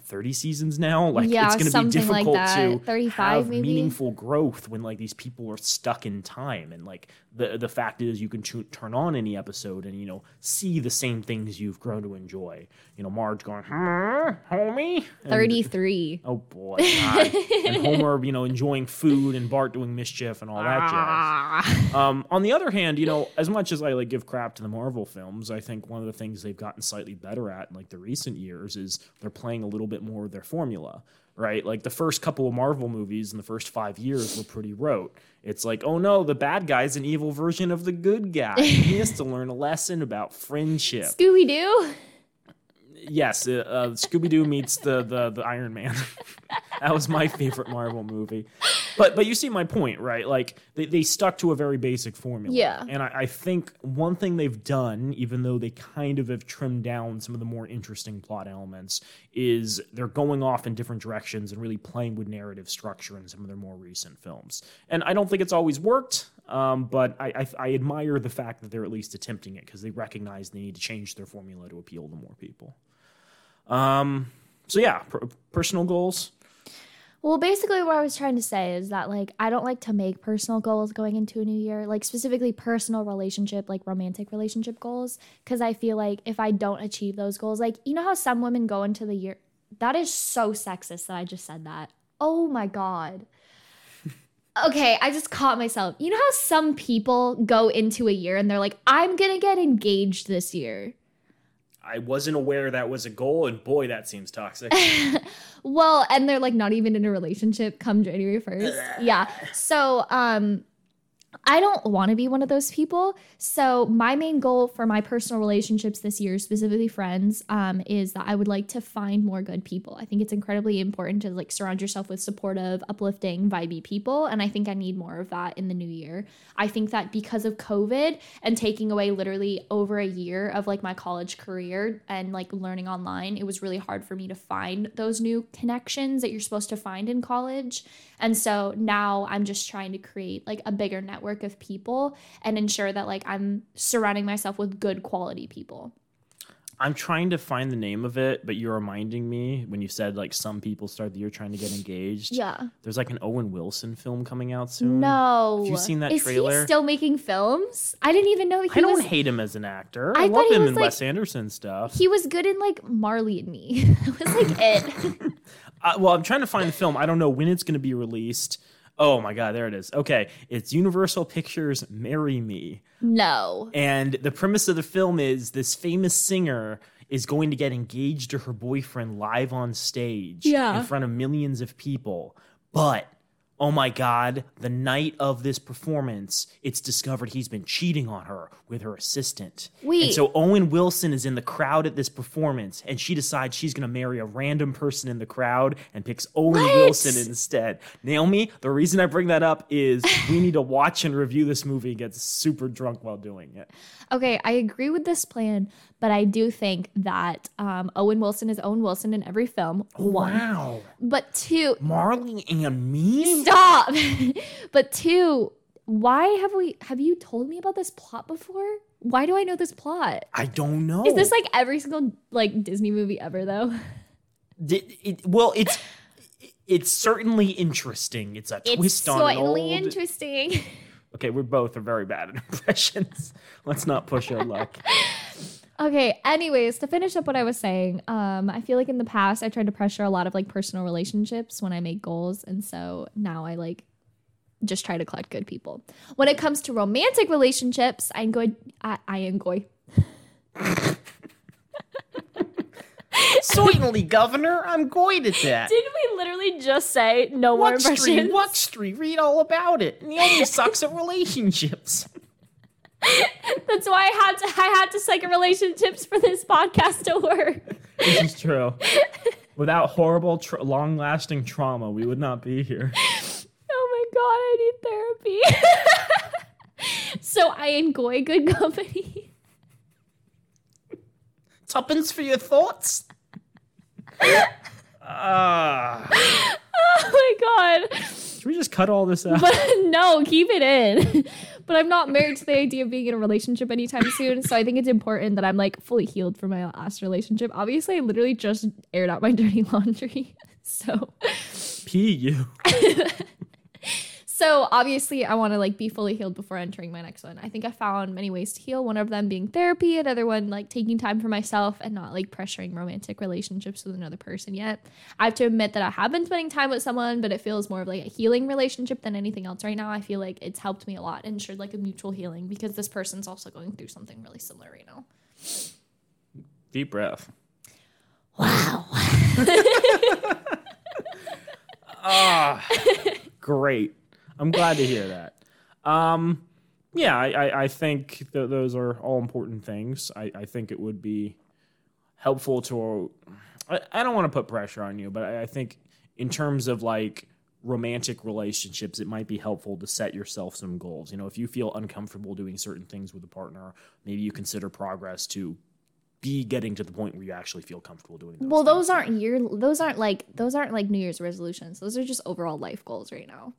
30 seasons now? Like, it's going to be difficult to 35, have meaningful growth when, like, these people are stuck in time. And, like, the fact is you can turn on any episode and, see the same things you've grown to enjoy. Marge going, homie? And, 33. Oh, boy. And Homer, enjoying food and Bart doing mischief and all that jazz. On the other hand, as much as I, like, give crap to the Marvel films, I think one of the things they've gotten slightly better at in, like, the recent years is they're playing a little bit more of their formula, right? Like the first couple of Marvel movies in the first 5 years were pretty rote. It's like, oh no, the bad guy's an evil version of the good guy. He has to learn a lesson about friendship. Scooby-Doo? Yes, Scooby-Doo meets the Iron Man. That was my favorite Marvel movie. But you see my point, right? Like, they stuck to a very basic formula. Yeah. And I think one thing they've done, even though they kind of have trimmed down some of the more interesting plot elements, is they're going off in different directions and really playing with narrative structure in some of their more recent films. And I don't think it's always worked, but I admire the fact that they're at least attempting it because they recognize they need to change their formula to appeal to more people. So yeah, personal goals. Well, basically what I was trying to say is that, like, I don't like to make personal goals going into a new year, like specifically personal relationship, like romantic relationship goals, because I feel like if I don't achieve those goals, like, how some women go into the year. That is so sexist that I just said that. Oh, my God. Okay, I just caught myself. You know how some people go into a year and they're like, I'm going to get engaged this year. I wasn't aware that was a goal, and boy, that seems toxic. Well, and they're, like, not even in a relationship come January 1st. Yeah. So I don't want to be one of those people. So my main goal for my personal relationships this year, specifically friends, is that I would like to find more good people. I think it's incredibly important to, like, surround yourself with supportive, uplifting, vibey people. And I think I need more of that in the new year. I think that because of COVID and taking away literally over a year of, like, my college career and, like, learning online, it was really hard for me to find those new connections that you're supposed to find in college. And so now I'm just trying to create, like, a bigger network of people and ensure that, like, I'm surrounding myself with good quality people. I'm trying to find the name of it, but you're reminding me when you said, like, some people start the year trying to get engaged. Yeah. There's, like, an Owen Wilson film coming out soon. No. Have you seen that trailer? Is he still making films? I didn't even know he was. I don't hate him as an actor. I love him in, like, Wes Anderson stuff. He was good in, like, Marley and Me. It was, like, it. Well, I'm trying to find the film. I don't know when it's going to be released. Oh, my God, there it is. Okay, it's Universal Pictures' Marry Me. No. And the premise of the film is this famous singer is going to get engaged to her boyfriend live on stage in front of millions of people. But oh my God, the night of this performance, it's discovered he's been cheating on her with her assistant. Wait. And so Owen Wilson is in the crowd at this performance, and she decides she's going to marry a random person in the crowd and picks Owen Wilson instead. Naomi, the reason I bring that up is we need to watch and review this movie and get super drunk while doing it. Okay, I agree with this plan, but I do think that Owen Wilson is Owen Wilson in every film. Oh, wow. But two... Marley and Me? Stop. But two, why have you told me about this plot before? Why do I know this plot? I don't know. Is this like every single like Disney movie ever though? It's certainly interesting. It's a twist on an old... It's certainly interesting. Okay, we both are very bad at impressions. Let's not push our luck. Okay, anyways, to finish up what I was saying, I feel like in the past I tried to pressure a lot of like personal relationships when I make goals. And so now I like just try to collect good people. When it comes to romantic relationships, I enjoy. Certainly, Governor, I'm going at that. Didn't we literally just say no more impressions? What street? Read all about it. Naomi sucks at relationships. That's why I had to psych relationships for this podcast to work. This is true. Without horrible, long-lasting trauma, we would not be here. Oh my God, I need therapy. So I enjoy good company. Tuppence for your thoughts. Oh my God. Should we just cut all this out? But, no, keep it in. But I'm not married to the idea of being in a relationship anytime soon. So I think it's important that I'm like fully healed from my last relationship. Obviously, I literally just aired out my dirty laundry. So. Pee you. So obviously, I want to like be fully healed before entering my next one. I think I found many ways to heal. One of them being therapy. Another one like taking time for myself and not like pressuring romantic relationships with another person yet. I have to admit that I have been spending time with someone, but it feels more of like a healing relationship than anything else right now. I feel like it's helped me a lot and ensured like a mutual healing because this person's also going through something really similar right now. Deep breath. Wow. Great. I'm glad to hear that. I think that those are all important things. I think it would be helpful to... I don't want to put pressure on you, but I think in terms of like romantic relationships, it might be helpful to set yourself some goals. You know, if you feel uncomfortable doing certain things with a partner, maybe you consider progress to be getting to the point where you actually feel comfortable doing those. Well, those aren't like New Year's resolutions. Those are just overall life goals right now.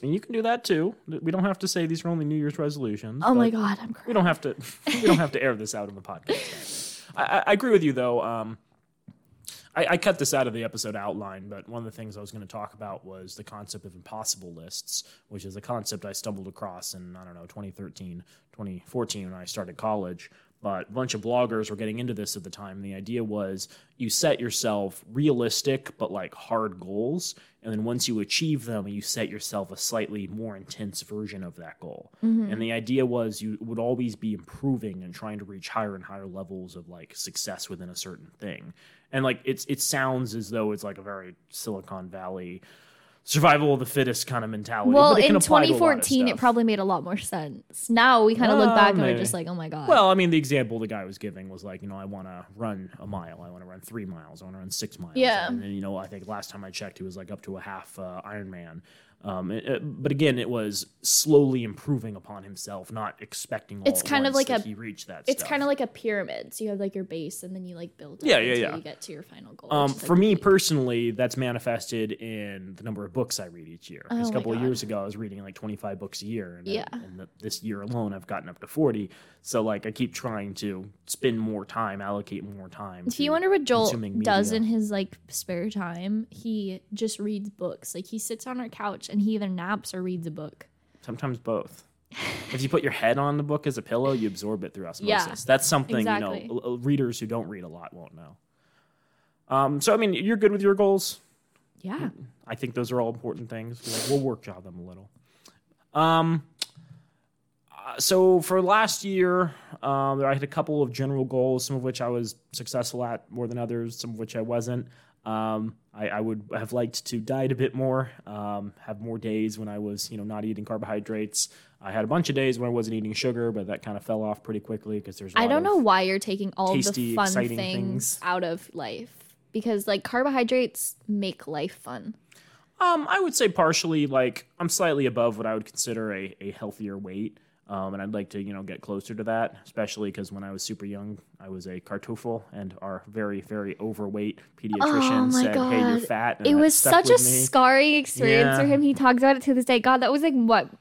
And you can do that too. We don't have to say these are only New Year's resolutions. Oh my God, I'm crying. We don't have to air this out on the podcast. I agree with you though. I cut this out of the episode outline, but one of the things I was going to talk about was the concept of impossible lists, which is a concept I stumbled across in, 2013, 2014 when I started college. But a bunch of bloggers were getting into this at the time. And the idea was you set yourself realistic but like hard goals. And then once you achieve them, you set yourself a slightly more intense version of that goal. Mm-hmm. And the idea was you would always be improving and trying to reach higher and higher levels of like success within a certain thing. And like it sounds as though it's like a very Silicon Valley survival of the fittest kind of mentality. Well, in 2014, it probably made a lot more sense. Now we kind of look back and we're just like, oh my God. Well, I mean, the example the guy was giving was like, I want to run a mile. I want to run 3 miles. I want to run 6 miles. Yeah. And then, I think last time I checked, he was like up to a half Ironman. But again, it was slowly improving upon himself, not expecting he reached that. It's kind of like a pyramid. So you have like your base and then you like build up until you get to your final goal. For me personally, that's manifested in the number of books I read each year. Because a couple of years ago, I was reading like 25 books a year. And this year alone, I've gotten up to 40. So like I keep trying to spend more time, allocate more time. If you wonder what Joel does in his like spare time, he just reads books. Like he sits on our couch and he either naps or reads a book. Sometimes both. If you put your head on the book as a pillow, you absorb it through osmosis. Yeah, that's something exactly. Readers who don't read a lot won't know. So, you're good with your goals? Yeah. I think those are all important things. We'll workshop them a little. So for last year, I had a couple of general goals, some of which I was successful at more than others, some of which I wasn't. I would have liked to diet a bit more, have more days when I was, not eating carbohydrates. I had a bunch of days when I wasn't eating sugar, but that kind of fell off pretty quickly because there's. I don't know why you're taking all the fun things out of life, because carbohydrates make life fun. I would say partially, I'm slightly above what I would consider a healthier weight. And I'd like to, get closer to that, especially because when I was super young, I was a cartoffel, and our very, very overweight pediatrician said, God. Hey, you're fat. And it was such a scarring experience for him. He talks about it to this day. God, that was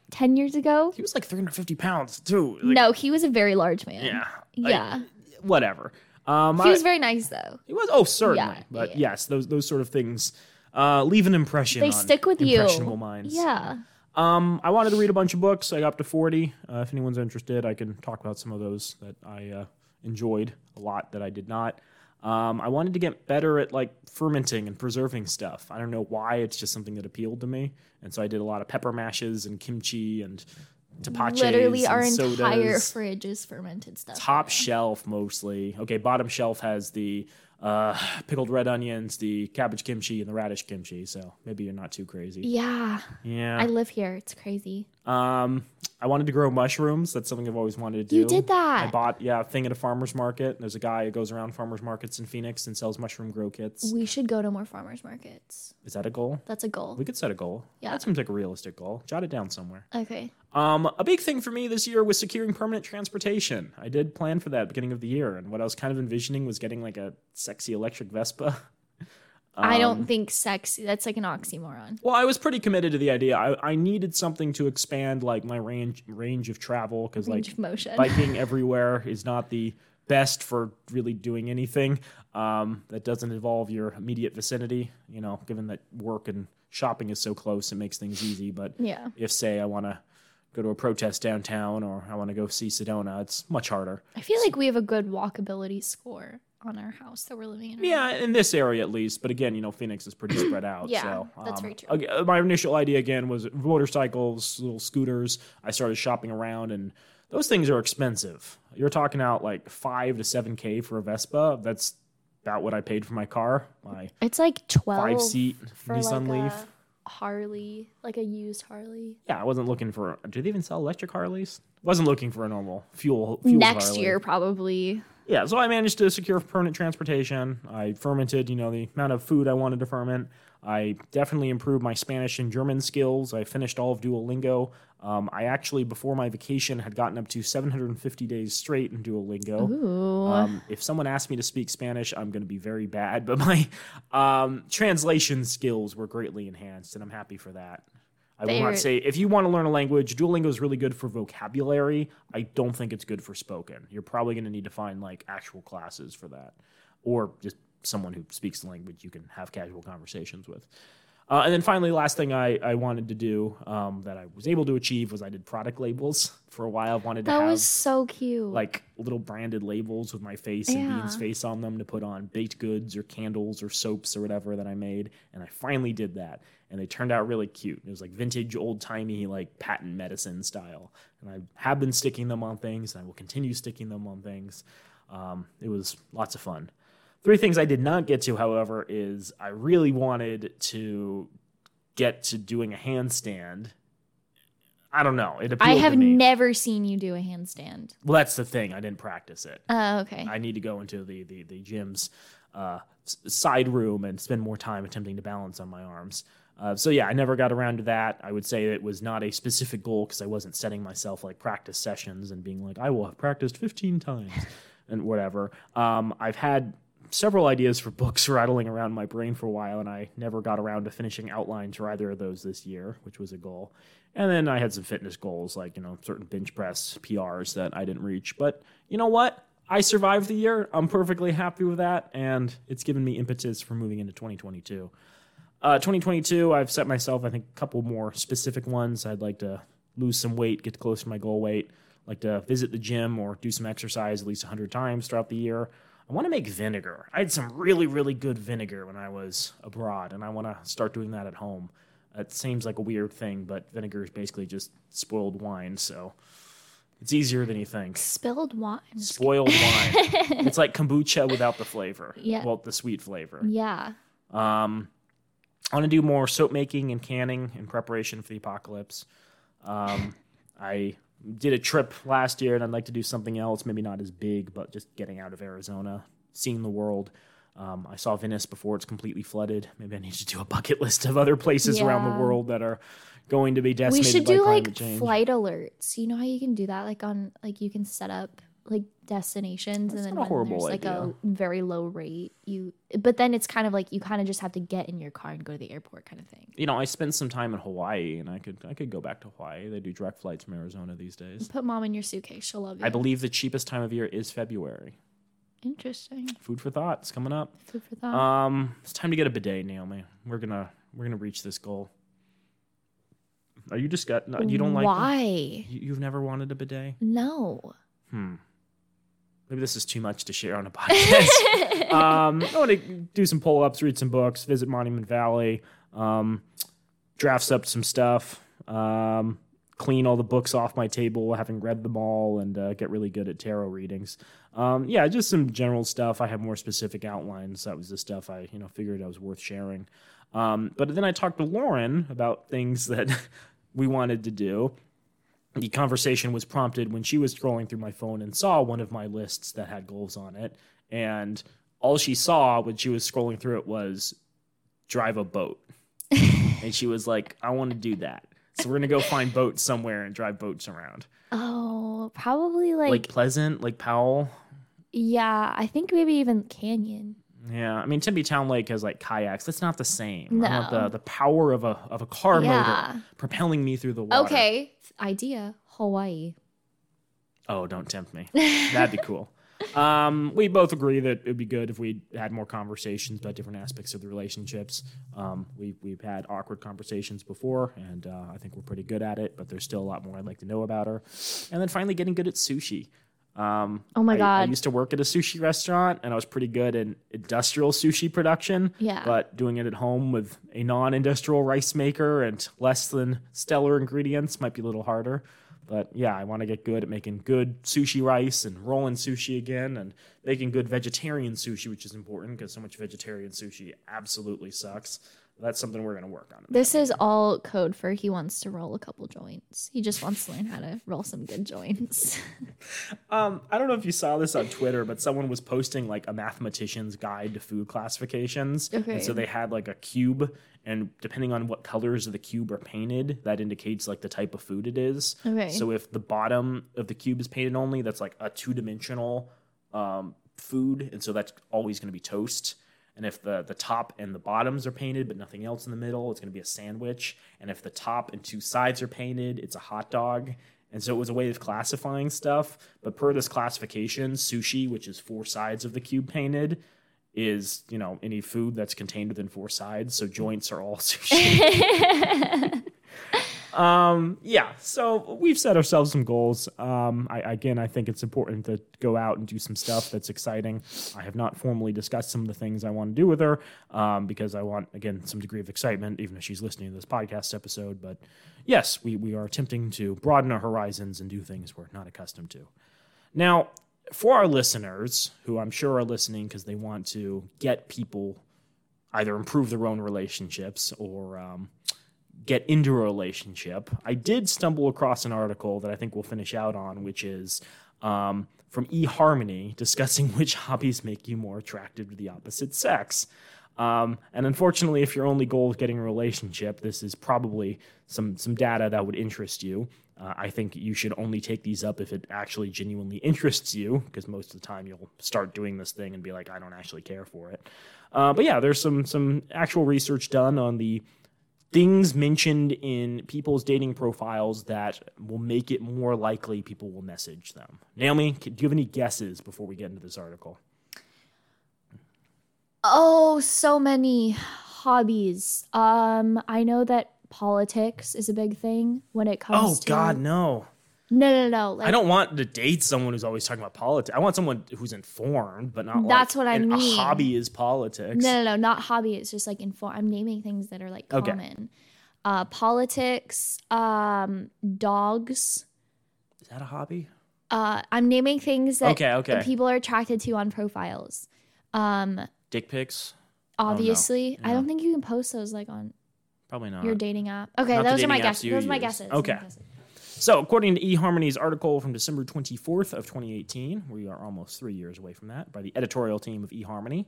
10 years ago? He was 350 pounds too. No, he was a very large man. Yeah. Yeah. Whatever. He was very nice though. He was. Oh, certainly. Yeah, but yes, those sort of things leave an impression. They stick with you. Impressionable minds. Yeah. I wanted to read a bunch of books. I got up to 40. If anyone's interested, I can talk about some of those that I enjoyed a lot that I did not. I wanted to get better at fermenting and preserving stuff. I don't know why. It's just something that appealed to me. And so I did a lot of pepper mashes and kimchi and tepaches. Literally our entire fridge is fermented stuff. Top shelf mostly. Okay, bottom shelf has the pickled red onions, the cabbage kimchi, and the radish kimchi. So maybe you're not too crazy. Yeah. I live here. It's crazy. I wanted to grow mushrooms. That's something I've always wanted to do. You did that. I bought a thing at a farmer's market. There's a guy who goes around farmer's markets in Phoenix and sells mushroom grow kits. We should go to more farmer's markets. Is that a goal? That's a goal. We could set a goal. Yeah. That seems like a realistic goal. Jot it down somewhere. Okay. A big thing for me this year was securing permanent transportation. I did plan for that at the beginning of the year, and what I was kind of envisioning was getting a sexy electric Vespa. I don't think sexy. That's an oxymoron. Well, I was pretty committed to the idea. I needed something to expand my range of travel, because biking everywhere is not the best for really doing anything that doesn't involve your immediate vicinity. Given that work and shopping is so close, it makes things easy. But if say I want to go to a protest downtown, or I want to go see Sedona, it's much harder. I feel like we have a good walkability score on our house that we're living in. Yeah, in this area at least. But again, Phoenix is pretty spread out. Yeah, so, that's very true. My initial idea again was motorcycles, little scooters. I started shopping around, and those things are expensive. You're talking out $5 to $7K for a Vespa. That's about what I paid for my car. It's 12 5-seat Nissan Leaf. Harley, a used Harley. Yeah, I wasn't looking for. Do they even sell electric Harleys? Wasn't looking for a normal fuel next Harley. Year probably. Yeah, so I managed to secure permanent transportation. I fermented, the amount of food I wanted to ferment. I definitely improved my Spanish and German skills. I finished all of Duolingo. I actually, before my vacation, had gotten up to 750 days straight in Duolingo. Ooh. If someone asked me to speak Spanish, I'm going to be very bad. But my translation skills were greatly enhanced, and I'm happy for that. I will not say, if you want to learn a language, Duolingo is really good for vocabulary. I don't think it's good for spoken. You're probably going to need to find actual classes for that, or just someone who speaks the language you can have casual conversations with. And then finally, last thing I wanted to do that I was able to achieve was I did product labels for a while. I wanted to have was so cute. Little branded labels with my face and Bean's face on them to put on baked goods or candles or soaps or whatever that I made. And I finally did that. And they turned out really cute. It was vintage, old-timey, patent medicine style. And I have been sticking them on things, and I will continue sticking them on things. It was lots of fun. 3 things I did not get to, however, is I really wanted to get to doing a handstand. I don't know. It appealed to me. I have never seen you do a handstand. Well, that's the thing. I didn't practice it. Oh, okay. I need to go into the gym's side room and spend more time attempting to balance on my arms. I never got around to that. I would say it was not a specific goal because I wasn't setting myself practice sessions and being I will have practiced 15 times and whatever. I've had several ideas for books rattling around my brain for a while, and I never got around to finishing outlines for either of those this year, which was a goal. And then I had some fitness goals, certain bench press PRs that I didn't reach. But you know what? I survived the year. I'm perfectly happy with that, and it's given me impetus for moving into 2022. 2022, I've set myself, I think, a couple more specific ones. I'd like to lose some weight, get close to my goal weight. I'd like to visit the gym or do some exercise at least 100 times throughout the year. I want to make vinegar. I had some really, really good vinegar when I was abroad, and I want to start doing that at home. It seems like a weird thing, but vinegar is basically just spoiled wine, so it's easier than you think. Spilled wine. Spoiled wine. It's like kombucha without the flavor. Yeah. Well, the sweet flavor. Yeah. I want to do more soap making and canning in preparation for the apocalypse. I did a trip last year, and I'd like to do something else, maybe not as big, but just getting out of Arizona, seeing the world. I saw Venice before it's completely flooded. Maybe I need to do a bucket list of other places around the world that are going to be decimated. We should do like flight alerts. You know how you can do that? Like on, like you can set up like destinations, and then when there's like a very low rate, but then it's kind of like you kind of just have to get in your car and go to the airport kind of thing. You know, I spent some time in Hawaii, and I could go back to Hawaii. They do direct flights from Arizona these days. Put mom in your suitcase; she'll love you. I believe the cheapest time of year is February. Interesting. Food for thought. It's coming up. Food for thought. It's time to get a bidet, Naomi. We're gonna reach this goal. Are you disgusted? No, you don't like. Why? You've never wanted a bidet? No. Maybe this is too much to share on a podcast. I want to do some pull-ups, read some books, visit Monument Valley, drafts up some stuff, clean all the books off my table, having read them all, and get really good at tarot readings. Yeah, just some general stuff. I have more specific outlines. That was the stuff I figured I was worth sharing. But then I talked to Lauren about things that we wanted to do. The conversation was prompted when she was scrolling through my phone and saw one of my lists that had goals on it. And all she saw when she was scrolling through it was drive a boat. And she was like, I want to do that. So we're going to go find boats somewhere and drive boats around. Oh, probably like... Lake Pleasant, Lake Powell. Yeah, I think maybe even Canyon. Yeah, I mean, Tempe Town Lake has like kayaks. That's not the same. No. I want the power of a car motor propelling me through the water. Okay, idea, Hawaii. Oh, don't tempt me. That'd be cool. We both agree that it'd be good if we had more conversations about different aspects of the relationships. We've had awkward conversations before, and I think we're pretty good at it, but there's still a lot more I'd like to know about her. And then finally getting good at sushi. Oh my God. I used to work at a sushi restaurant, and I was pretty good in industrial sushi production. Yeah. But doing it at home with a non-industrial rice maker and less than stellar ingredients might be a little harder. But yeah, I want to get good at making good sushi rice and rolling sushi again and making good vegetarian sushi, which is important because so much vegetarian sushi absolutely sucks. That's something we're going to work on. This is all code for he wants to roll a couple joints. He just wants to learn how to roll some good joints. I don't know if you saw this on Twitter, but someone was posting like a mathematician's guide to food classifications. Okay. And so they had like a cube, and depending on what colors of the cube are painted, that indicates like the type of food it is. Okay. So if the bottom of the cube is painted only, that's like a two-dimensional food. And so that's always going to be toast. And if the top and the bottoms are painted but nothing else in the middle, it's going to be a sandwich. And if the top and two sides are painted, it's a hot dog. And so it was a way of classifying stuff. But per this classification, sushi, which is four sides of the cube painted, is, any food that's contained within four sides. So joints are all sushi. Yeah, so we've set ourselves some goals. I think it's important to go out and do some stuff that's exciting. I have not formally discussed some of the things I want to do with her because I want, again, some degree of excitement, even if she's listening to this podcast episode. But yes, we are attempting to broaden our horizons and do things we're not accustomed to. Now, for our listeners, who I'm sure are listening because they want to get people either improve their own relationships or... get into a relationship, I did stumble across an article that I think we'll finish out on, which is from eHarmony, discussing which hobbies make you more attractive to the opposite sex. And unfortunately, if your only goal is getting a relationship, this is probably some data that would interest you. I think you should only take these up if it actually genuinely interests you, because most of the time you'll start doing this thing and be like, I don't actually care for it. But yeah, there's some actual research done on the things mentioned in people's dating profiles that will make it more likely people will message them. Naomi, do you have any guesses before we get into this article? Oh, so many hobbies. I know that politics is a big thing when it comes to... Oh, God, no. No. Like, I don't want to date someone who's always talking about politics. I want someone who's informed, but not that's like, what I mean. A hobby is politics. No, not hobby. It's just like informed. I'm naming things that are like common. Okay. Politics, dogs. Is that a hobby? I'm naming things that people are attracted to on profiles. Dick pics. obviously. Oh, no. No. I don't think you can post those like on probably not your dating app. Okay, not those are my guesses. Those are my guesses. Okay. So, according to eHarmony's article from December 24th of 2018, we are almost 3 years away from that, by the editorial team of eHarmony,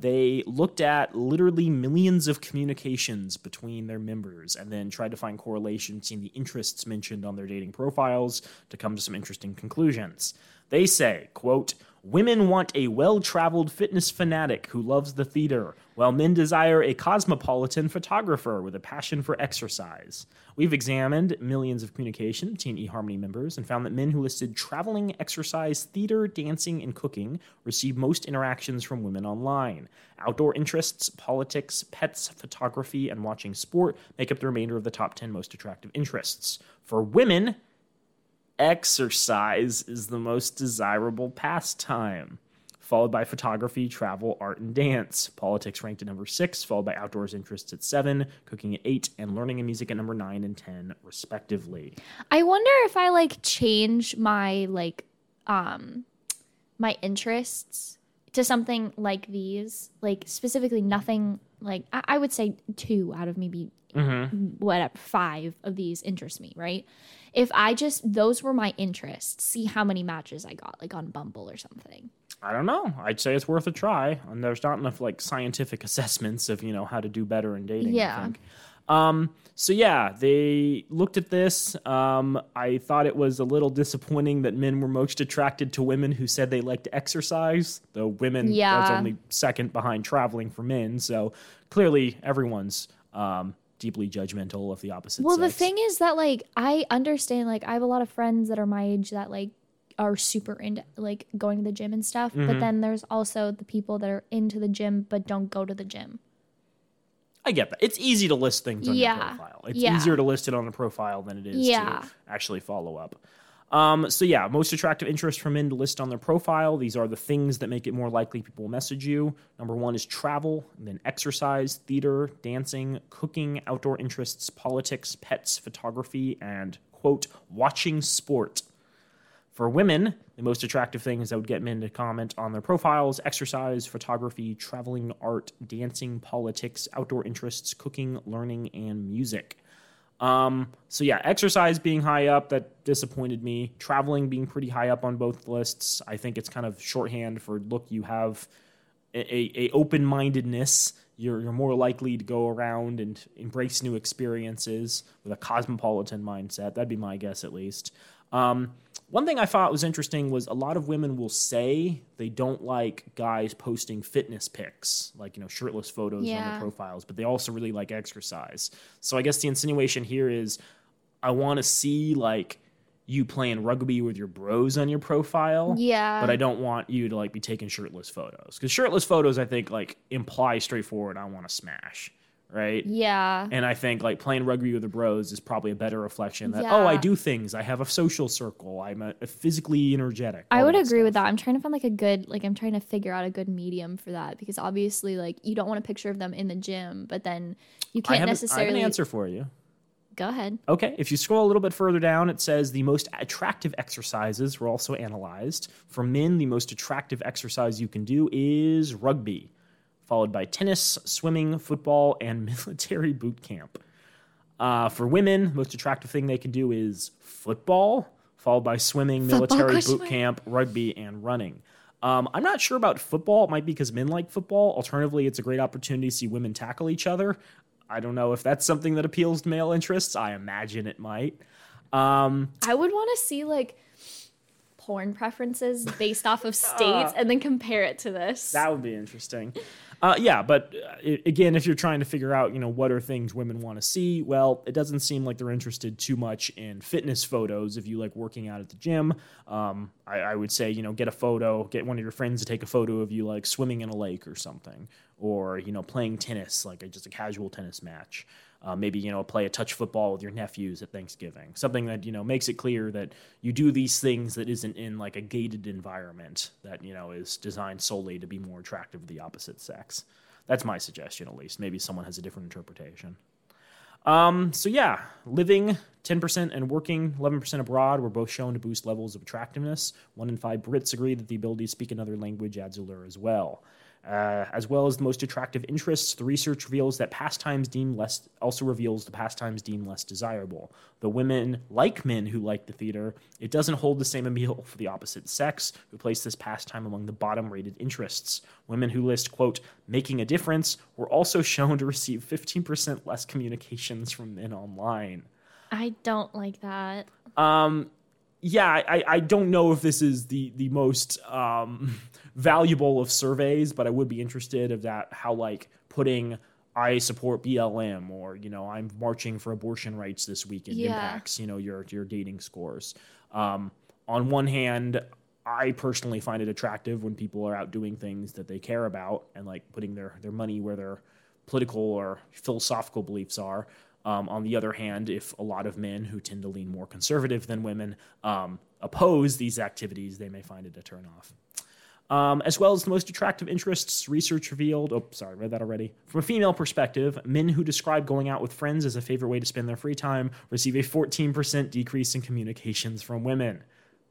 they looked at literally millions of communications between their members and then tried to find correlations in the interests mentioned on their dating profiles to come to some interesting conclusions. They say, quote, "Women want a well-traveled fitness fanatic who loves the theater, while men desire a cosmopolitan photographer with a passion for exercise. We've examined millions of communication between eHarmony members and found that men who listed traveling, exercise, theater, dancing, and cooking receive most interactions from women online. Outdoor interests, politics, pets, photography, and watching sport make up the remainder of the top 10 most attractive interests. For women, exercise is the most desirable pastime, followed by photography, travel, art, and dance. Politics ranked at number 6, followed by outdoors interests at 7, cooking at 8, and learning and music at number 9 and 10, respectively." I wonder if I like change my my interests to something like these, like specifically nothing. Like I would say 2 out of maybe whatever 5 of these interest me, right? If I just, those were my interests, see how many matches I got, like on Bumble or something. I don't know. I'd say it's worth a try. And there's not enough like scientific assessments of, you know, how to do better in dating. Yeah. I think. So yeah, they looked at this. I thought it was a little disappointing that men were most attracted to women who said they liked to exercise, though women was only second behind traveling for men. So clearly everyone's, deeply judgmental of the opposite sex. Well, the thing is that like, I understand, like I have a lot of friends that are my age that like are super into like going to the gym and stuff. Mm-hmm. But then there's also the people that are into the gym, but don't go to the gym. I get that. It's easy to list things on your profile. It's easier to list it on a profile than it is to actually follow up. So yeah, most attractive interest for men to list on their profile. These are the things that make it more likely people will message you. Number 1 is travel, and then exercise, theater, dancing, cooking, outdoor interests, politics, pets, photography, and, quote, watching sport. For women, the most attractive things that would get men to comment on their profiles: exercise, photography, traveling, art, dancing, politics, outdoor interests, cooking, learning, and music. So yeah, exercise being high up, that disappointed me. Traveling being pretty high up on both lists. I think it's kind of shorthand for, look, you have a open-mindedness. You're more likely to go around and embrace new experiences with a cosmopolitan mindset. That'd be my guess, at least. One thing I thought was interesting was a lot of women will say they don't like guys posting fitness pics, like, you know, shirtless photos on their profiles, but they also really like exercise. So I guess the insinuation here is, I want to see like you playing rugby with your bros on your profile. Yeah. But I don't want you to like be taking shirtless photos, because shirtless photos, I think, like imply straightforward, I want to smash. Right? Yeah. And I think like playing rugby with the bros is probably a better reflection that, oh, I do things. I have a social circle. I'm a physically energetic. I would agree with that. I'm trying to find like a good, like I'm trying to figure out a good medium for that, because obviously like you don't want a picture of them in the gym, but then you can't necessarily. I have an answer for you. Go ahead. Okay. If you scroll a little bit further down, it says the most attractive exercises were also analyzed. For men, the most attractive exercise you can do is rugby, followed by tennis, swimming, football, and military boot camp. For women, the most attractive thing they can do is football, followed by swimming, military boot camp, rugby, and running. I'm not sure about football. It might be because men like football. Alternatively, it's a great opportunity to see women tackle each other. I don't know if that's something that appeals to male interests. I imagine it might. I would want to see, like, porn preferences based off of states and then compare it to this. That would be interesting. But again, if you're trying to figure out, you know, what are things women want to see, well, it doesn't seem like they're interested too much in fitness photos. If you like working out at the gym, I would say, you know, get one of your friends to take a photo of you like swimming in a lake or something, or, you know, playing tennis, like just a casual tennis match. Maybe, you know, play a touch football with your nephews at Thanksgiving. Something that, you know, makes it clear that you do these things that isn't in like a gated environment that, you know, is designed solely to be more attractive to the opposite sex. That's my suggestion, at least. Maybe someone has a different interpretation. So yeah, living 10% and working 11% abroad were both shown to boost levels of attractiveness. 1 in 5 Brits agree that the ability to speak another language adds allure as well. As well as the most attractive interests, the research reveals that pastimes deemed less also reveals the pastimes deemed less desirable. The women, like men who like the theater, it doesn't hold the same appeal for the opposite sex, who place this pastime among the bottom-rated interests. Women who list, quote, making a difference, were also shown to receive 15% less communications from men online. I don't like that. I don't know if this is the most valuable of surveys, but I would be interested of that, how like putting I support BLM or, you know, I'm marching for abortion rights this weekend impacts, you know, your dating scores. On one hand, I personally find it attractive when people are out doing things that they care about and like putting their money where their political or philosophical beliefs are. On the other hand, if a lot of men who tend to lean more conservative than women oppose these activities, they may find it a turnoff. As well as the most attractive interests, research revealed, read that already. From a female perspective, men who describe going out with friends as a favorite way to spend their free time receive a 14% decrease in communications from women.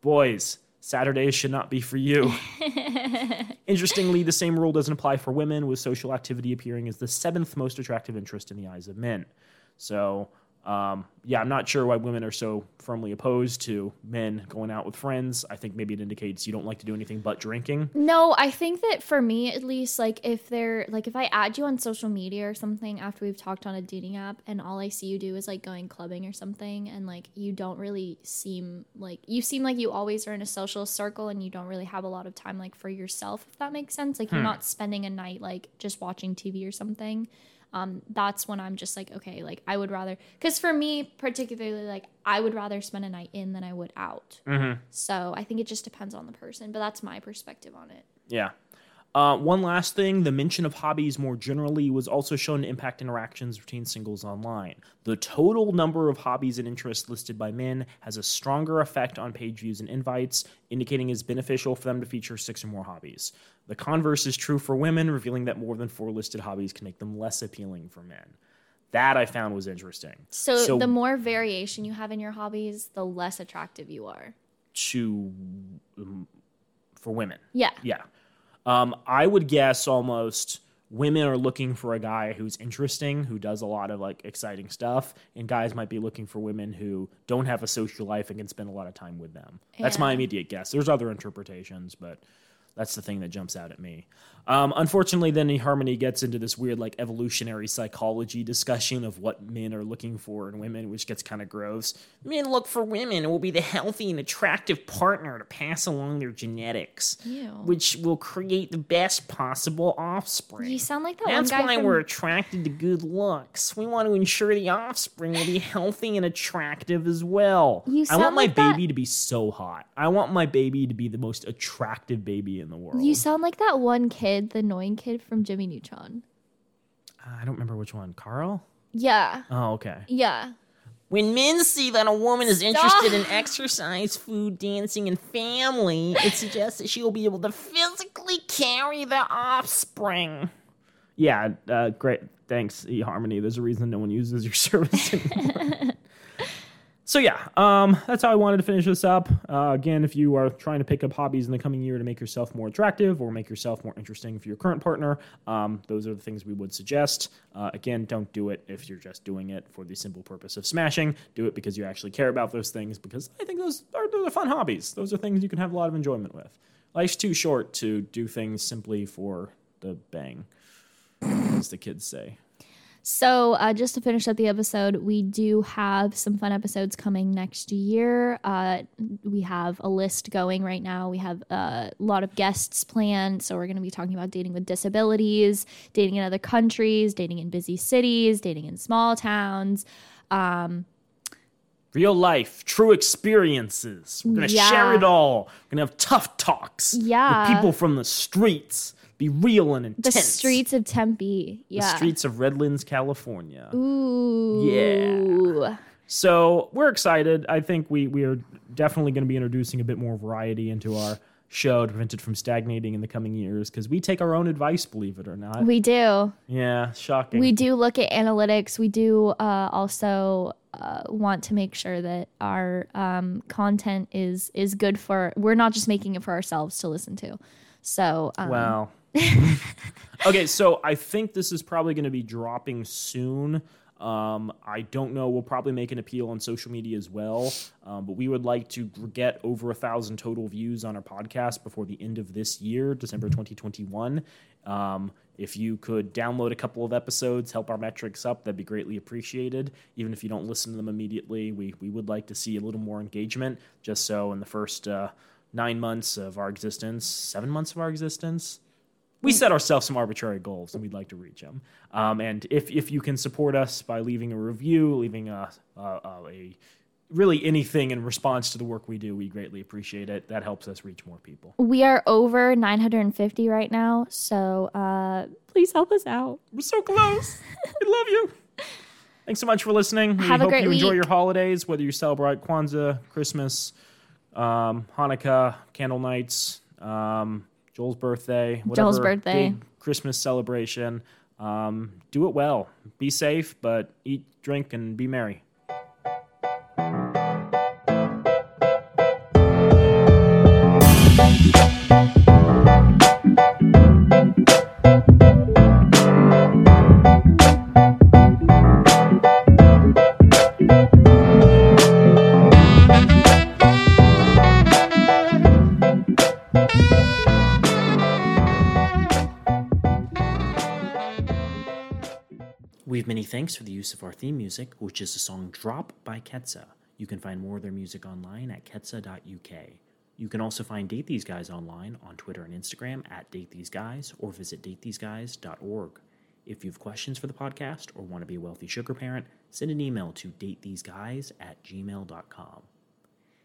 Boys, Saturdays should not be for you. Interestingly, the same rule doesn't apply for women, with social activity appearing as the 7th most attractive interest in the eyes of men. So, I'm not sure why women are so firmly opposed to men going out with friends. I think maybe it indicates you don't like to do anything but drinking. No, I think that for me, at least, like if I add you on social media or something after we've talked on a dating app and all I see you do is like going clubbing or something, and like you don't really seem like you always are in a social circle and you don't really have a lot of time like for yourself, if that makes sense. Like you're not spending a night like just watching TV or something. That's when I'm just like, okay, like I would rather, because for me particularly, like I would rather spend a night in than I would out. Mm-hmm. So I think it just depends on the person, but that's my perspective on it. Yeah. One last thing, the mention of hobbies more generally was also shown to impact interactions between singles online. The total number of hobbies and interests listed by men has a stronger effect on page views and invites, indicating it's beneficial for them to feature 6 or more hobbies. The converse is true for women, revealing that more than 4 listed hobbies can make them less appealing for men. That I found was interesting. So the more variation you have in your hobbies, the less attractive you are. For women. Yeah. Yeah. I would guess almost women are looking for a guy who's interesting, who does a lot of like exciting stuff, and guys might be looking for women who don't have a social life and can spend a lot of time with them. Yeah. That's my immediate guess. There's other interpretations, but that's the thing that jumps out at me. Unfortunately, then eHarmony gets into this weird like evolutionary psychology discussion of what men are looking for in women, which gets kind of gross. Men look for women who will be the healthy and attractive partner to pass along their genetics, which will create the best possible offspring. You sound like that one guy. That's why we're attracted to good looks. We want to ensure the offspring will be healthy and attractive as well. I want my baby to be so hot. I want my baby to be the most attractive baby in the world. You sound like that one kid, the annoying kid from Jimmy Neutron. I don't remember which one. Carl? Yeah. Oh, okay. Yeah. When men see that a woman is interested in exercise, food, dancing, and family, it suggests that she will be able to physically carry the offspring. Yeah, great. Thanks, eHarmony. There's a reason no one uses your service anymore. So that's how I wanted to finish this up. Again, if you are trying to pick up hobbies in the coming year to make yourself more attractive or make yourself more interesting for your current partner, those are the things we would suggest. Again, don't do it if you're just doing it for the simple purpose of smashing. Do it because you actually care about those things, because I think those are fun hobbies. Those are things you can have a lot of enjoyment with. Life's too short to do things simply for the bang, as the kids say. So just to finish up the episode, we do have some fun episodes coming next year. We have a list going right now. We have a lot of guests planned. So we're going to be talking about dating with disabilities, dating in other countries, dating in busy cities, dating in small towns. Real life, true experiences. We're going to share it all. We're going to have tough talks with people from the streets. Be real and intense. The streets of Tempe. Yeah. The streets of Redlands, California. Ooh. Yeah. So we're excited. I think we are definitely going to be introducing a bit more variety into our show to prevent it from stagnating in the coming years, because we take our own advice, believe it or not. We do. Yeah, shocking. We do look at analytics. We do also want to make sure that our content is good for, we're not just making it for ourselves to listen to. So, Okay, so I think this is probably going to be dropping soon. I don't know. We'll probably make an appeal on social media as well. But we would like to get over 1,000 total views on our podcast before the end of this year, December 2021. If you could download a couple of episodes, help our metrics up, that'd be greatly appreciated. Even if you don't listen to them immediately, we would like to see a little more engagement, just so in the first 9 months of our existence, 7 months of our existence, we set ourselves some arbitrary goals, and we'd like to reach them. And if you can support us by leaving a review, leaving a really anything in response to the work we do, we greatly appreciate it. That helps us reach more people. We are over 950 right now, so please help us out. We're so close. We love you. Thanks so much for listening. We hope you enjoy your holidays, whether you celebrate Kwanzaa, Christmas, Hanukkah, candle nights, Joel's birthday, big Christmas celebration. Do it well. Be safe, but eat, drink, and be merry. Many thanks for the use of our theme music, which is the song Drop by Ketza. You can find more of their music online at ketza.uk. You can also find Date These Guys online on Twitter and Instagram at Date These Guys, or visit datetheseguys.org. If you have questions for the podcast or want to be a wealthy sugar parent, send an email to datetheseguys@gmail.com.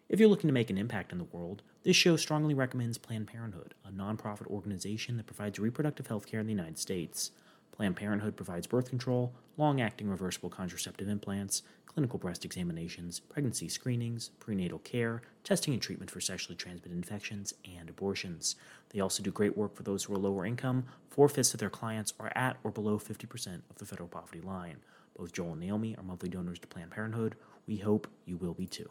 If you're looking to make an impact in the world, this show strongly recommends Planned Parenthood, a nonprofit organization that provides reproductive health care in the United States. Planned Parenthood provides birth control, long-acting reversible contraceptive implants, clinical breast examinations, pregnancy screenings, prenatal care, testing and treatment for sexually transmitted infections, and abortions. They also do great work for those who are lower income. 4/5 of their clients are at or below 50% of the federal poverty line. Both Joel and Naomi are monthly donors to Planned Parenthood. We hope you will be too.